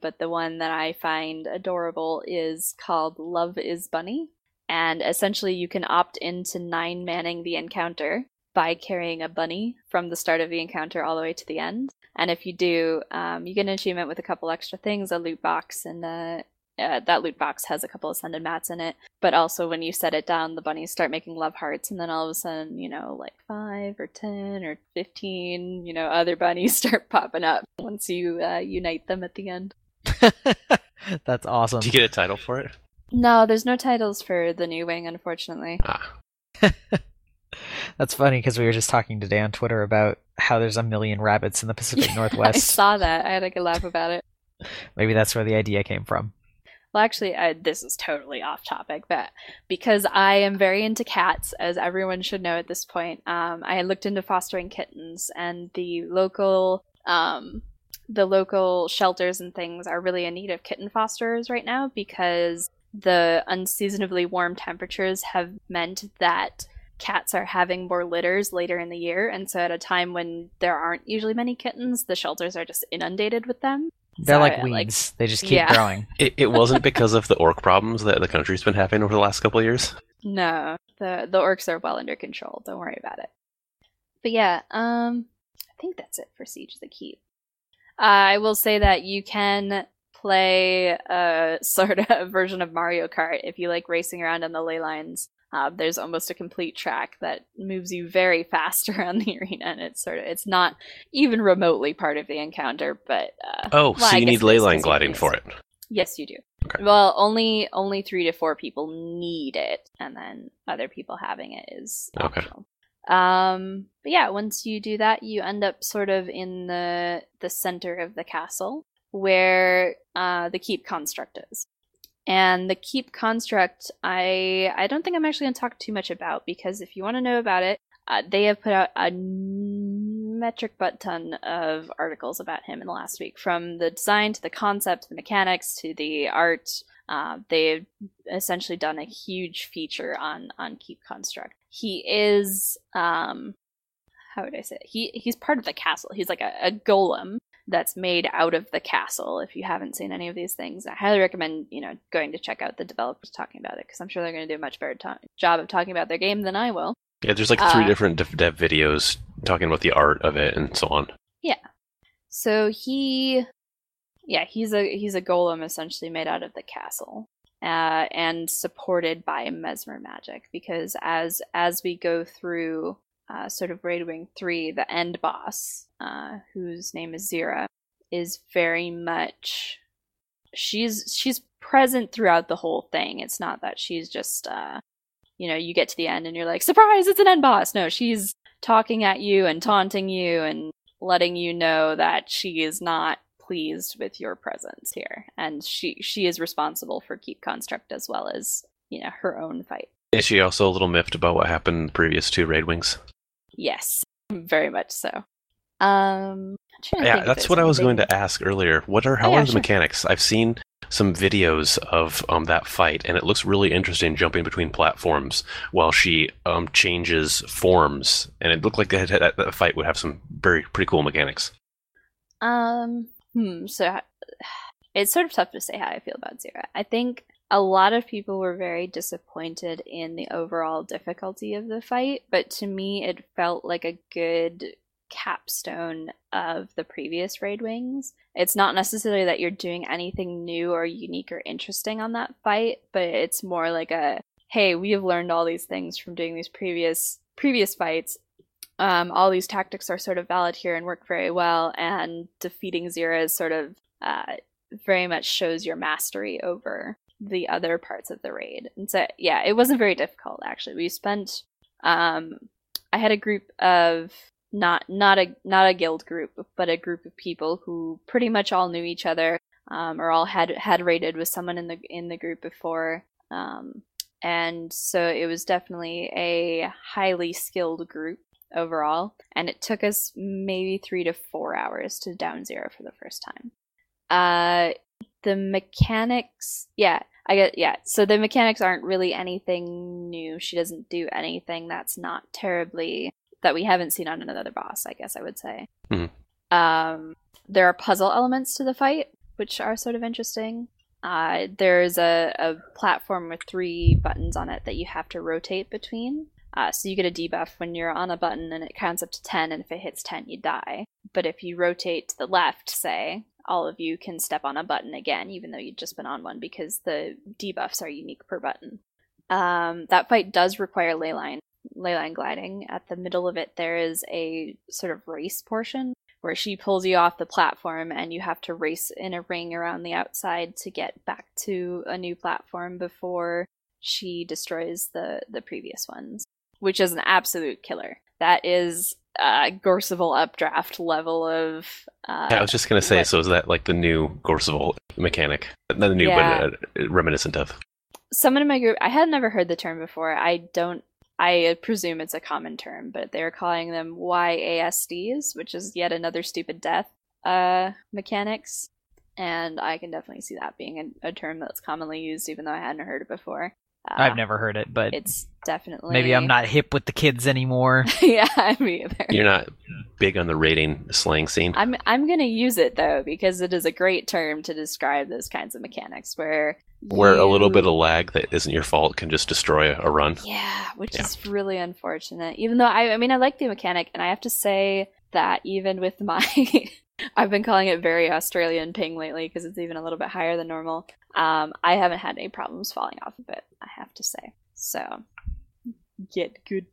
but the one that I find adorable is called Love is Bunny. And essentially you can opt into 9 manning the encounter by carrying a bunny from the start of the encounter all the way to the end. And if you do, you get an achievement with a couple extra things, a loot box, and that loot box has a couple ascended mats in it. But also when you set it down, the bunnies start making love hearts, and then all of a sudden, you know, like 5 or 10 or 15, you know, other bunnies start popping up once you unite them at the end. That's awesome. Do you get a title for it? No, there's no titles for the new wing, unfortunately. Ah. That's funny because we were just talking today on Twitter about how there's a million rabbits in the Pacific Northwest. I saw that. I had a good laugh about it. Maybe that's where the idea came from. Well, actually, this is totally off topic, but because I am very into cats, as everyone should know at this point, I looked into fostering kittens, and the local shelters and things are really in need of kitten fosterers right now because the unseasonably warm temperatures have meant that cats are having more litters later in the year, and so at a time when there aren't usually many kittens, the shelters are just inundated with them. They're so, like weeds. They just keep growing. It wasn't because of the orc problems that the country's been having over the last couple of years? No. The orcs are well under control. Don't worry about it. But yeah, I think that's it for Siege of the Keep. I will say that you can play a sort of version of Mario Kart if you like racing around on the ley lines. There's almost a complete track that moves you very fast around the arena, and it's not even remotely part of the encounter. But so you need leyline gliding for it. Yes, you do. Okay. Well, only 3 to 4 people need it, and then other people having it is optional. Okay. But yeah, once you do that, you end up sort of in the center of the castle where the Keep Construct is. And the Keep Construct, I don't think I'm actually going to talk too much about, because if you want to know about it, they have put out a metric butt ton of articles about him in the last week, from the design to the concept, the mechanics to the art, They've essentially done a huge feature on Keep Construct. He is, how would I say it? He's part of the castle. He's like a golem that's made out of the castle. If you haven't seen any of these things, I highly recommend, going to check out the developers talking about it, because I'm sure they're going to do a much better job of talking about their game than I will. Yeah, there's like three different dev videos talking about the art of it and so on. Yeah. So he's a golem essentially made out of the castle, and supported by mesmer magic, because as we go through sort of Raid Wing 3, the end boss, whose name is Xera, is very much she's present throughout the whole thing. It's not that she's just you get to the end and you're like, surprise, it's an end boss. No, she's talking at you and taunting you and letting you know that she is not pleased with your presence here, and she is responsible for Keep Construct as well as her own fight. Is she also a little miffed about what happened in the previous two Raid Wings? Yes, very much so. That's what I was going to ask earlier. What are the mechanics? I've seen some videos of that fight, and it looks really interesting, jumping between platforms while she changes forms, and it looked like that fight would have some pretty cool mechanics. So it's sort of tough to say how I feel about Xera. I think a lot of people were very disappointed in the overall difficulty of the fight, but to me it felt like a good capstone of the previous Raid Wings. It's not necessarily that you're doing anything new or unique or interesting on that fight, but it's more like a, hey, we have learned all these things from doing these previous fights. All these tactics are sort of valid here and work very well, and defeating Xera is sort of very much shows your mastery over the other parts of the raid. And so, yeah, it wasn't very difficult, actually. We spent... I had a group of... Not a guild group, but a group of people who pretty much all knew each other, or all had raided with someone in the group before, and so it was definitely a highly skilled group overall. And it took us maybe 3 to 4 hours to down Xera for the first time. The mechanics, So the mechanics aren't really anything new. She doesn't do anything that's not terribly. That we haven't seen on another boss, I guess I would say. Mm-hmm. There are puzzle elements to the fight, which are sort of interesting. There's a platform with 3 buttons on it that you have to rotate between. So you get a debuff when you're on a button, and it counts up to 10, and if it hits 10, you die. But if you rotate to the left, say, all of you can step on a button again, even though you've just been on one, because the debuffs are unique per button. That fight does require leyline gliding. At the middle of it, there is a sort of race portion where she pulls you off the platform and you have to race in a ring around the outside to get back to a new platform before she destroys the previous ones, which is an absolute killer. That is Gorseval updraft level of... I was just going to say, so is that like the new Gorseval mechanic? Not new, but reminiscent of. Someone in my group, I had never heard the term before. I presume it's a common term, but they're calling them YASDs, which is yet another stupid death mechanics. And I can definitely see that being a term that's commonly used, even though I hadn't heard it before. I've never heard it, but it's definitely... Maybe I'm not hip with the kids anymore. Yeah, me either. You're not big on the raiding slang scene. I'm going to use it, though, because it is a great term to describe those kinds of mechanics, where a little bit of lag that isn't your fault can just destroy a run. Yeah, which is really unfortunate. Even though, I like the mechanic, and I have to say that even with my... I've been calling it very Australian ping lately because it's even a little bit higher than normal. I haven't had any problems falling off of it, I have to say. So, get good.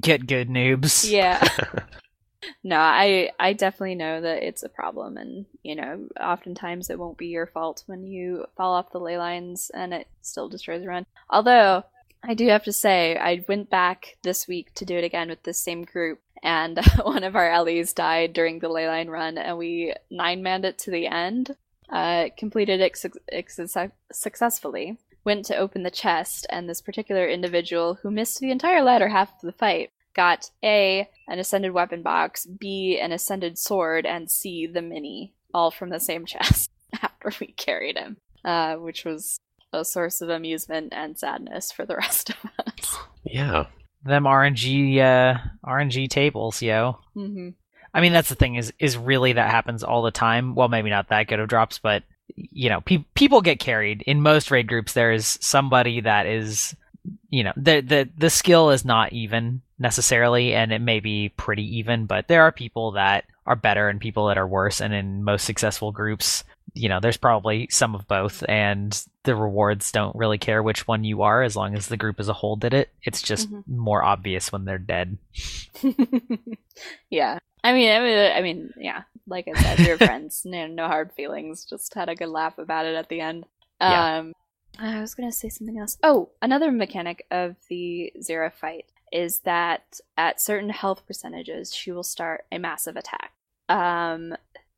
Get good, noobs. Yeah. No, I definitely know that it's a problem, and, oftentimes it won't be your fault when you fall off the ley lines and it still destroys the run. Although, I do have to say, I went back this week to do it again with this same group, and one of our Ellie's died during the Leyline run, and we 9-manned it to the end, completed it successfully, went to open the chest, and this particular individual, who missed the entire latter half of the fight, got A, an ascended weapon box, B, an ascended sword, and C, the mini, all from the same chest after we carried him. which was a source of amusement and sadness for the rest of us. Yeah. Them RNG tables, yo. Mm-hmm. I mean, that's the thing is really that happens all the time. Well, maybe not that good of drops, but you know, people get carried. In most raid groups, there is somebody that is, you know, the skill is not even necessarily, and it may be pretty even, but there are people that are better and people that are worse. And in most successful groups, you know, there's probably some of both, and the rewards don't really care which one you are as long as the group as a whole did it. It's just mm-hmm. more obvious when they're dead. Yeah. I mean, yeah. Like I said, we're friends. No hard feelings. Just had a good laugh about it at the end. Yeah. I was going to say something else. Oh, another mechanic of the Xera fight is that at certain health percentages, she will start a massive attack.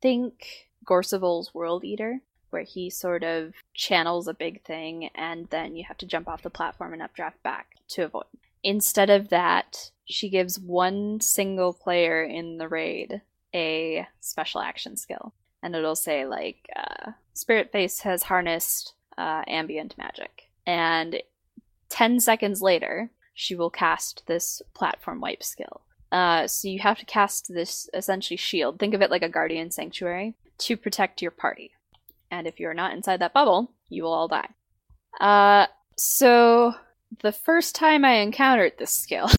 Think Gorseval's World Eater, where he sort of channels a big thing, and then you have to jump off the platform and updraft back to avoid. Instead of that, she gives one single player in the raid a special action skill. And it'll say, like, Spiritface has harnessed ambient magic. And 10 seconds later, she will cast this platform wipe skill. So you have to cast this, essentially, shield. Think of it like a guardian sanctuary to protect your party. And if you're not inside that bubble, you will all die. So the first time I encountered this skill,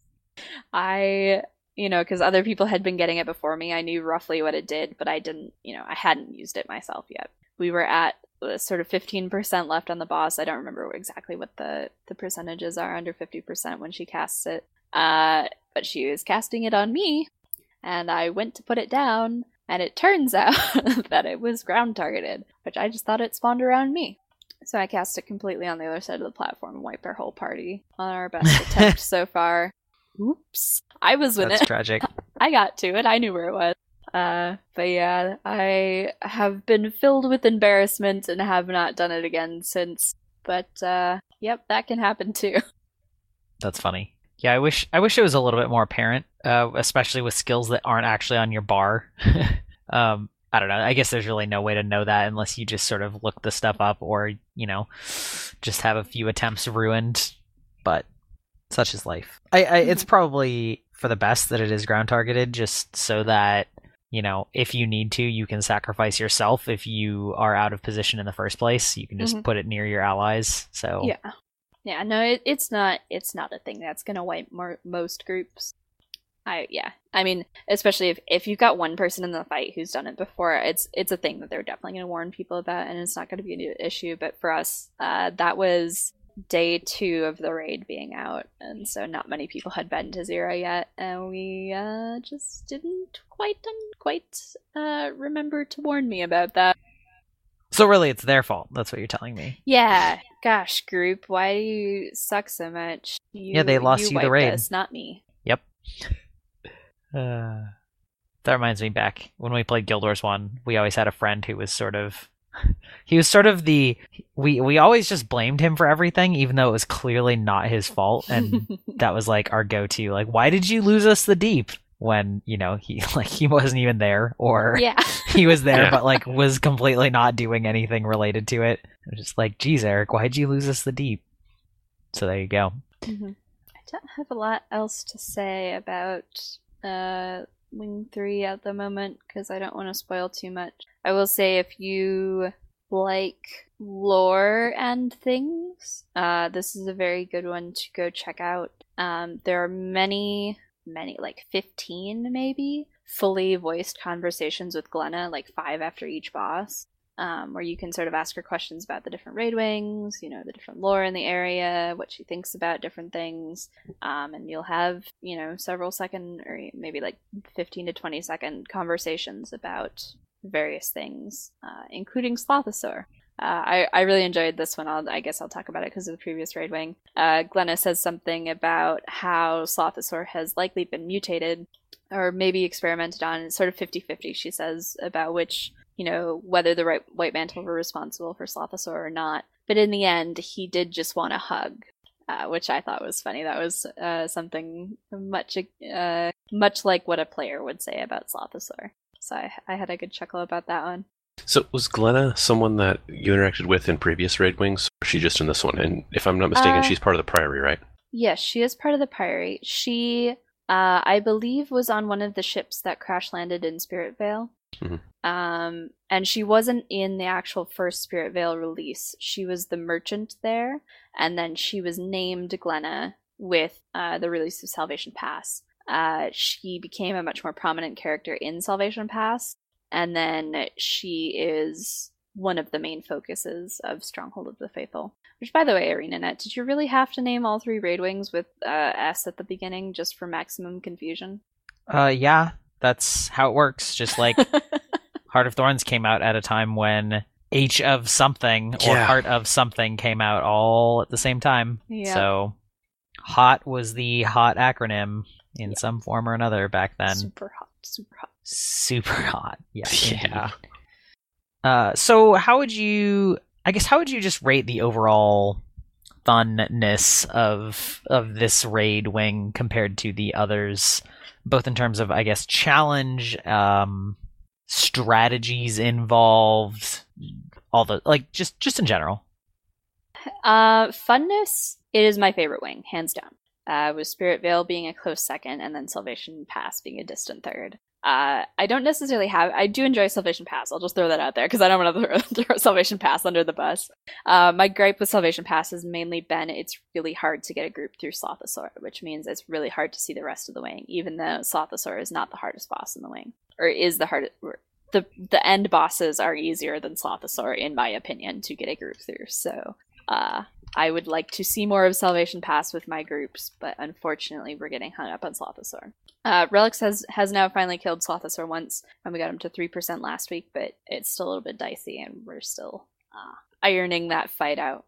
I, you know, because other people had been getting it before me, I knew roughly what it did, but I didn't, you know, I hadn't used it myself yet. We were at sort of 15% left on the boss. I don't remember exactly what the percentages are under 50% when she casts it. But she was casting it on me, and I went to put it down, and it turns out that it was ground targeted, which I just thought it spawned around me. So I cast it completely on the other side of the platform and wiped our whole party on our best attempt so far. Oops. I was with it. That's tragic. I got to it. I knew where it was. But yeah, I have been filled with embarrassment and have not done it again since. But yep, that can happen too. That's funny. Yeah, I wish it was a little bit more apparent, especially with skills that aren't actually on your bar. I don't know. I guess there's really no way to know that unless you just sort of look the stuff up or, you know, just have a few attempts ruined. But such is life. It's probably for the best that it is ground targeted, just so that, you know, if you need to, you can sacrifice yourself. If you are out of position in the first place, you can just put it near your allies. So yeah, no, it's not a thing that's gonna wipe most groups. I mean, especially if you've got one person in the fight who's done it before, it's a thing that they're definitely gonna warn people about, and it's not gonna be an issue. But for us, that was day 2 of the raid being out, and so not many people had been to Xera yet, and we just didn't quite remember to warn me about that. So really, it's their fault. That's what you're telling me. Yeah. Gosh, group, why do you suck so much? They lost you the raid. Us, not me. Yep. That reminds me, back when we played Guild Wars 1, we always had a friend who was sort of... He was sort of the... We always just blamed him for everything, even though it was clearly not his fault. And that was like our go-to. Like, why did you lose us the deep? When, you know, he wasn't even there, or he was there, but like was completely not doing anything related to it. I'm just like, geez, Eric, why'd you lose us the deep? So there you go. Mm-hmm. I don't have a lot else to say about Wing 3 at the moment, because I don't want to spoil too much. I will say, if you like lore and things, this is a very good one to go check out. There are many, like 15 maybe, fully voiced conversations with Glenna, like 5 after each boss, where you can sort of ask her questions about the different raid wings, you know, the different lore in the area, what she thinks about different things, and you'll have, you know, several second, or maybe like 15 to 20 second conversations about various things, including Slothasor. I really enjoyed this one. I guess I'll talk about it because of the previous raid wing. Glenna says something about how Slothasor has likely been mutated or maybe experimented on. It's sort of 50-50, she says, about which, you know, whether the White Mantle were responsible for Slothasor or not. But in the end, he did just want a hug, which I thought was funny. That was something much like what a player would say about Slothasor. So I had a good chuckle about that one. So was Glenna someone that you interacted with in previous Raid Wings, or she just in this one? And if I'm not mistaken, she's part of the Priory, right? Yes, she is part of the Priory. She, I believe, was on one of the ships that crash landed in Spirit Vale. Mm-hmm. And she wasn't in the actual first Spirit Vale release. She was the merchant there, and then she was named Glenna with the release of Salvation Pass. She became a much more prominent character in Salvation Pass, and then she is one of the main focuses of Stronghold of the Faithful. Which, by the way, ArenaNet, did you really have to name all three Raid Wings with S at the beginning just for maximum confusion? Yeah. That's how it works. Just like Heart of Thorns came out at a time when H of something or Heart of something came out all at the same time. Yeah. So HOT was the hot acronym in some form or another back then. Super hot. Super hot. Super hot. Yes. Yeah. So how would you just rate the overall funness of this Raid Wing compared to the others? Both in terms of, I guess, challenge, strategies involved, all the just in general. Funness, it is my favorite wing, hands down. With Spirit Vale being a close second, and then Salvation Pass being a distant third. I do enjoy Salvation Pass. I'll just throw that out there because I don't want to throw Salvation Pass under the bus. My gripe with Salvation Pass has mainly been it's really hard to get a group through Slothasor, which means it's really hard to see the rest of the wing, even though Slothasor is not the hardest boss in the wing, or is the hardest. The end bosses are easier than Slothasor, in my opinion, to get a group through. So I would like to see more of Salvation Pass with my groups, but unfortunately, we're getting hung up on Slothasor. Relics has now finally killed Slothasor once, and we got him to 3% last week, but it's still a little bit dicey, and we're still ironing that fight out.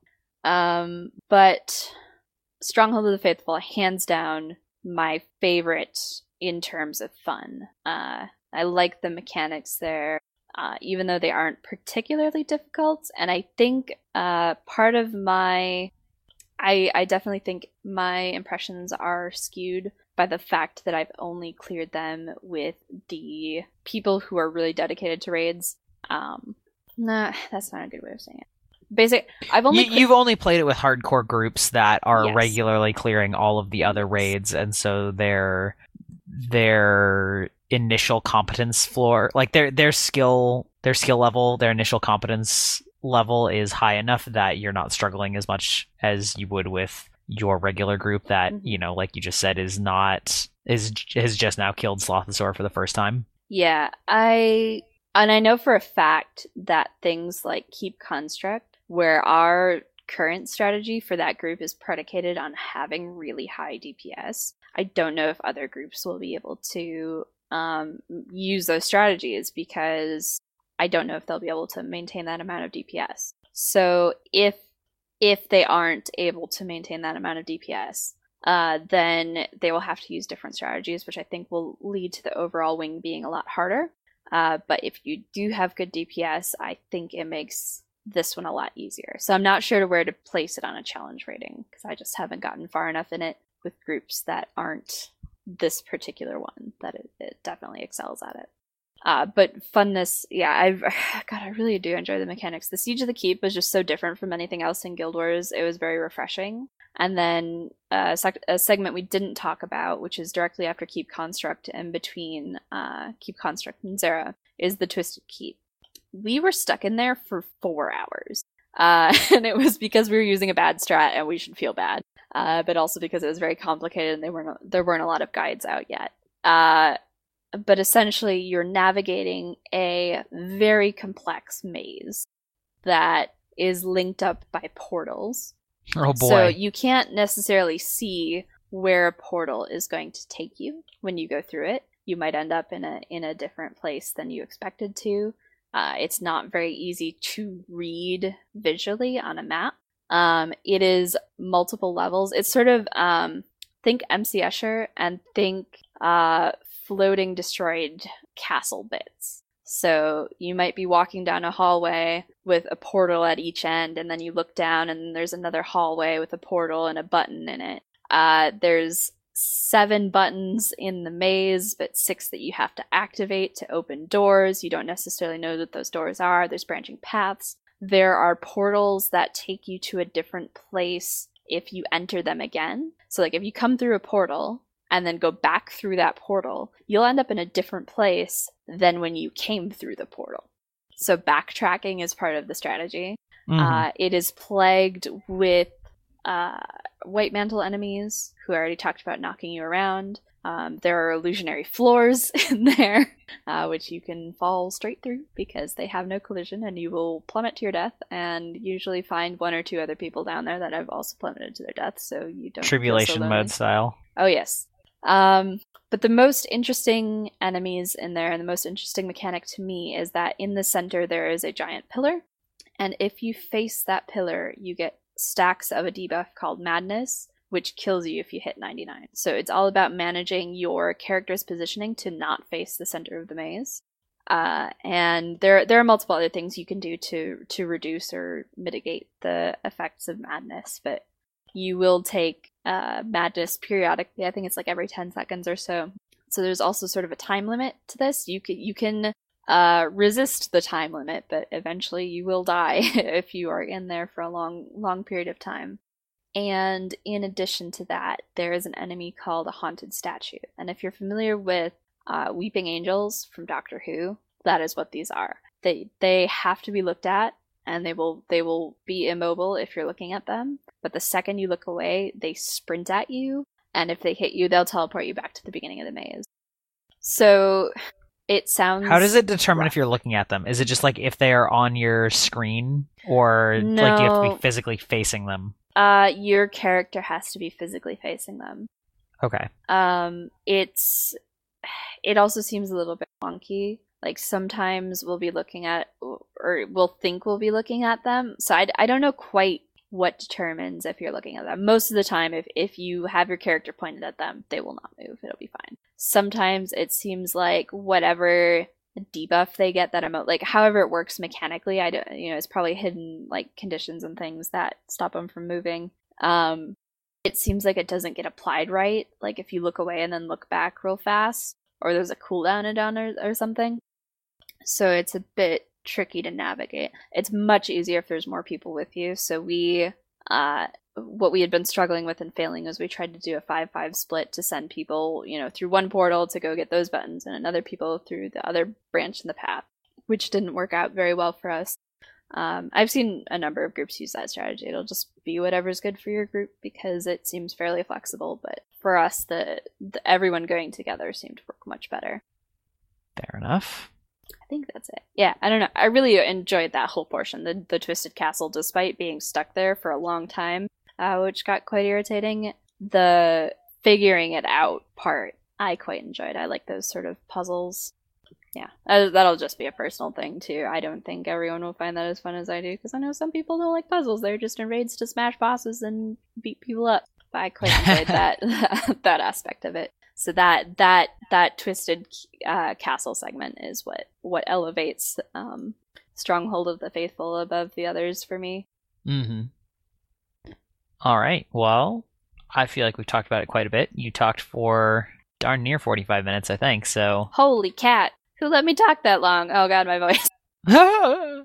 But Stronghold of the Faithful, hands down, my favorite in terms of fun. I like the mechanics there, even though they aren't particularly difficult, and I think part of my... I definitely think my impressions are skewed by the fact that I've only cleared them with the people who are really dedicated to raids. Nah, that's not a good way of saying it. Basically, I've only you've only played it with hardcore groups that are regularly clearing all of the other raids, and so their initial competence floor, like their initial competence level is high enough that you're not struggling as much as you would with your regular group that, you know, like you just said, has just now killed Slothasor for the first time. Yeah, I know for a fact that things like Keep Construct, where our current strategy for that group is predicated on having really high DPS, I don't know if other groups will be able to use those strategies because I don't know if they'll be able to maintain that amount of DPS. So if they aren't able to maintain that amount of DPS, then they will have to use different strategies, which I think will lead to the overall wing being a lot harder. But if you do have good DPS, I think it makes this one a lot easier. So I'm not sure where to place it on a challenge rating because I just haven't gotten far enough in it with groups that aren't this particular one that it definitely excels at it. But funness, yeah, I really do enjoy the mechanics. The Siege of the Keep was just so different from anything else in Guild Wars. It was very refreshing. And then a segment we didn't talk about, which is directly after Keep Construct and between Keep Construct and Xera, is the Twisted Keep. We were stuck in there for 4 hours. And it was because we were using a bad strat and we should feel bad. But also because it was very complicated and there weren't a lot of guides out yet. But essentially, you're navigating a very complex maze that is linked up by portals. Oh boy. So you can't necessarily see where a portal is going to take you when you go through it. You might end up in a different place than you expected to. It's not very easy to read visually on a map. It is multiple levels. It's sort of, think MC Escher and think... floating destroyed castle bits. So you might be walking down a hallway with a portal at each end, and then you look down and there's another hallway with a portal and a button in it. There's 7 buttons in the maze, but 6 that you have to activate to open doors. You don't necessarily know what those doors are. There's branching paths. There are portals that take you to a different place if you enter them again. So like if you come through a portal and then go back through that portal, you'll end up in a different place than when you came through the portal. So backtracking is part of the strategy. Mm-hmm. It is plagued with White Mantle enemies, who I already talked about knocking you around. There are illusionary floors in there, which you can fall straight through because they have no collision, and you will plummet to your death and usually find one or two other people down there that have also plummeted to their death, so you don't Tribulation feel so lonely. Mode style. Oh, yes. But the most interesting enemies in there and the most interesting mechanic to me is that in the center there is a giant pillar, and if you face that pillar, you get stacks of a debuff called Madness, which kills you if you hit 99. So it's all about managing your character's positioning to not face the center of the maze. And there are multiple other things you can do to reduce or mitigate the effects of Madness, but you will take Madness periodically. I think it's like every 10 seconds or so. So there's also sort of a time limit to this. You can resist the time limit, but eventually you will die if you are in there for a long period of time. And in addition to that, there is an enemy called a haunted statue. And if you're familiar with Weeping Angels from Doctor Who, that is what these are. They have to be looked at, and they will be immobile if you're looking at them. But the second you look away, they sprint at you, and if they hit you, they'll teleport you back to the beginning of the maze. So it sounds... How does it determine if you're looking at them? Is it just like if they are on your screen, or no, like you have to be physically facing them? Your character has to be physically facing them. Okay. It also seems a little bit wonky. Like sometimes we'll be looking at, or we'll think we'll be looking at them. So I don't know quite what determines if you're looking at them. Most of the time, if you have your character pointed at them, they will not move. It'll be fine. Sometimes it seems like whatever debuff they get, that like however it works mechanically, I don't, you know, it's probably hidden like conditions and things that stop them from moving. It seems like it doesn't get applied right. Like if you look away and then look back real fast, or there's a cooldown or something. So it's a bit tricky to navigate. It's much easier if there's more people with you. So we what we had been struggling with and failing was we tried to do a 5-5 split to send people, you know, through one portal to go get those buttons and another people through the other branch in the path, which didn't work out very well for us. I've seen a number of groups use that strategy. It'll just be whatever's good for your group because it seems fairly flexible, but for us the everyone going together seemed to work much better. Fair enough. I think that's it. Yeah, I don't know. I really enjoyed that whole portion, the Twisted Castle, despite being stuck there for a long time, which got quite irritating. The figuring it out part, I quite enjoyed. I like those sort of puzzles. Yeah, that'll just be a personal thing, too. I don't think everyone will find that as fun as I do, because I know some people don't like puzzles. They're just in raids to smash bosses and beat people up. But I quite enjoyed that aspect of it. So that Twisted Castle segment is what elevates Stronghold of the Faithful above the others for me. Mm-hmm. All right. Well, I feel like we've talked about it quite a bit. You talked for darn near 45 minutes, I think, so... Holy cat! Who let me talk that long? Oh, God, my voice. Yeah,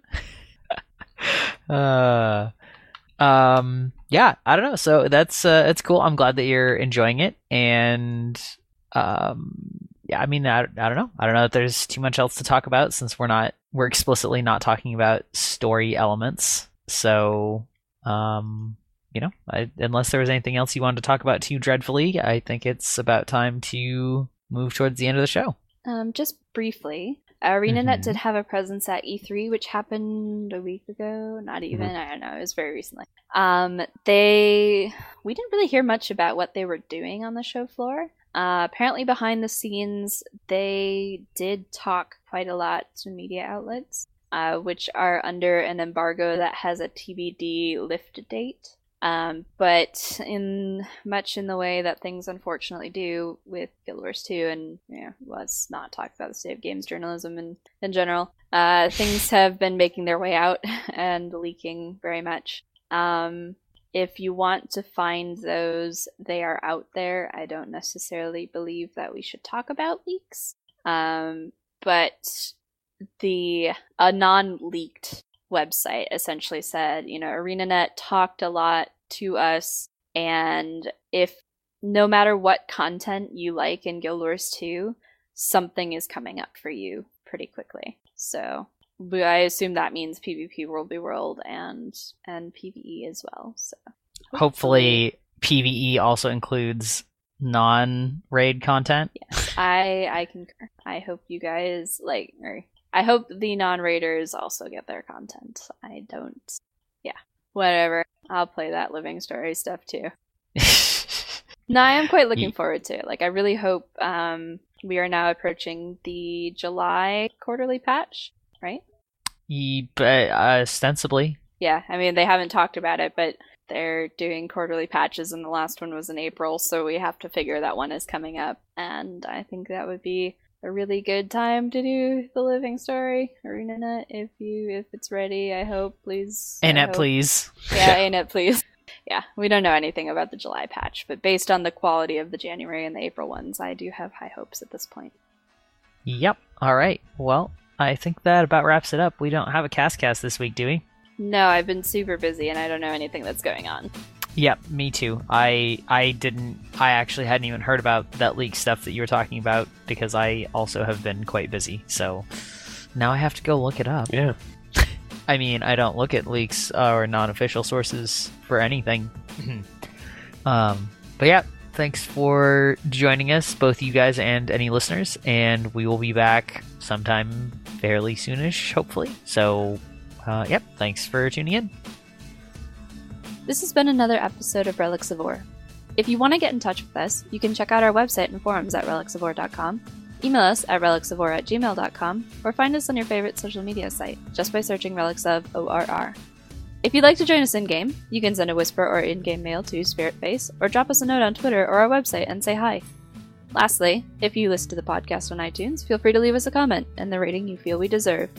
I don't know. So that's cool. I'm glad that you're enjoying it, and... yeah, I mean, I don't know. I don't know if there's too much else to talk about since we're explicitly not talking about story elements. So, you know, unless there was anything else you wanted to talk about too dreadfully, I think it's about time to move towards the end of the show. Just briefly, ArenaNet did have a presence at E3, which happened a week ago. Not even, I don't know. It was very recently. We didn't really hear much about what they were doing on the show floor. Apparently behind the scenes, they did talk quite a lot to media outlets, which are under an embargo that has a TBD lift date. But in the way that things unfortunately do with Guild Wars 2, and you know, let's not talk about the state of games journalism in general, things have been making their way out and leaking very much. If you want to find those, they are out there. I don't necessarily believe that we should talk about leaks, but the a non-leaked website essentially said, you know, ArenaNet talked a lot to us, and if no matter what content you like in Guild Wars 2, something is coming up for you pretty quickly. So I assume that means PvP World v World and PvE as well. So hopefully PvE also includes non-raid content. Yes, I concur. I hope you guys like, or I hope the non-raiders also get their content. I don't. Yeah, whatever. I'll play that Living Story stuff too. No, I am quite looking forward to it. Like, I really hope we are now approaching the July quarterly patch, right? Ostensibly. Yeah, I mean, they haven't talked about it, but they're doing quarterly patches, and the last one was in April, so we have to figure that one is coming up. And I think that would be a really good time to do the Living Story. ArenaNet, if it's ready, I hope, please. ArenaNet, please. Yeah, ArenaNet, please. Yeah, we don't know anything about the July patch, but based on the quality of the January and the April ones, I do have high hopes at this point. Yep. All right. Well, I think that about wraps it up. We don't have a cast this week, do we? No, I've been super busy and I don't know anything that's going on. Yep, me too. I actually hadn't even heard about that leak stuff that you were talking about because I also have been quite busy. So now I have to go look it up. Yeah. I mean, I don't look at leaks or non-official sources for anything. But yeah, thanks for joining us, both you guys and any listeners. And we will be back sometime fairly soonish, hopefully. So, yep, thanks for tuning in. This has been another episode of Relics of Orr. If you want to get in touch with us, you can check out our website and forums at relicsoforr.com. Email us at relicsoforr@gmail.com or find us on your favorite social media site just by searching Relics of ORR. If you'd like to join us in-game, you can send a whisper or in-game mail to Spiritface or drop us a note on Twitter or our website and say hi. Lastly, if you listen to the podcast on iTunes, feel free to leave us a comment and the rating you feel we deserve.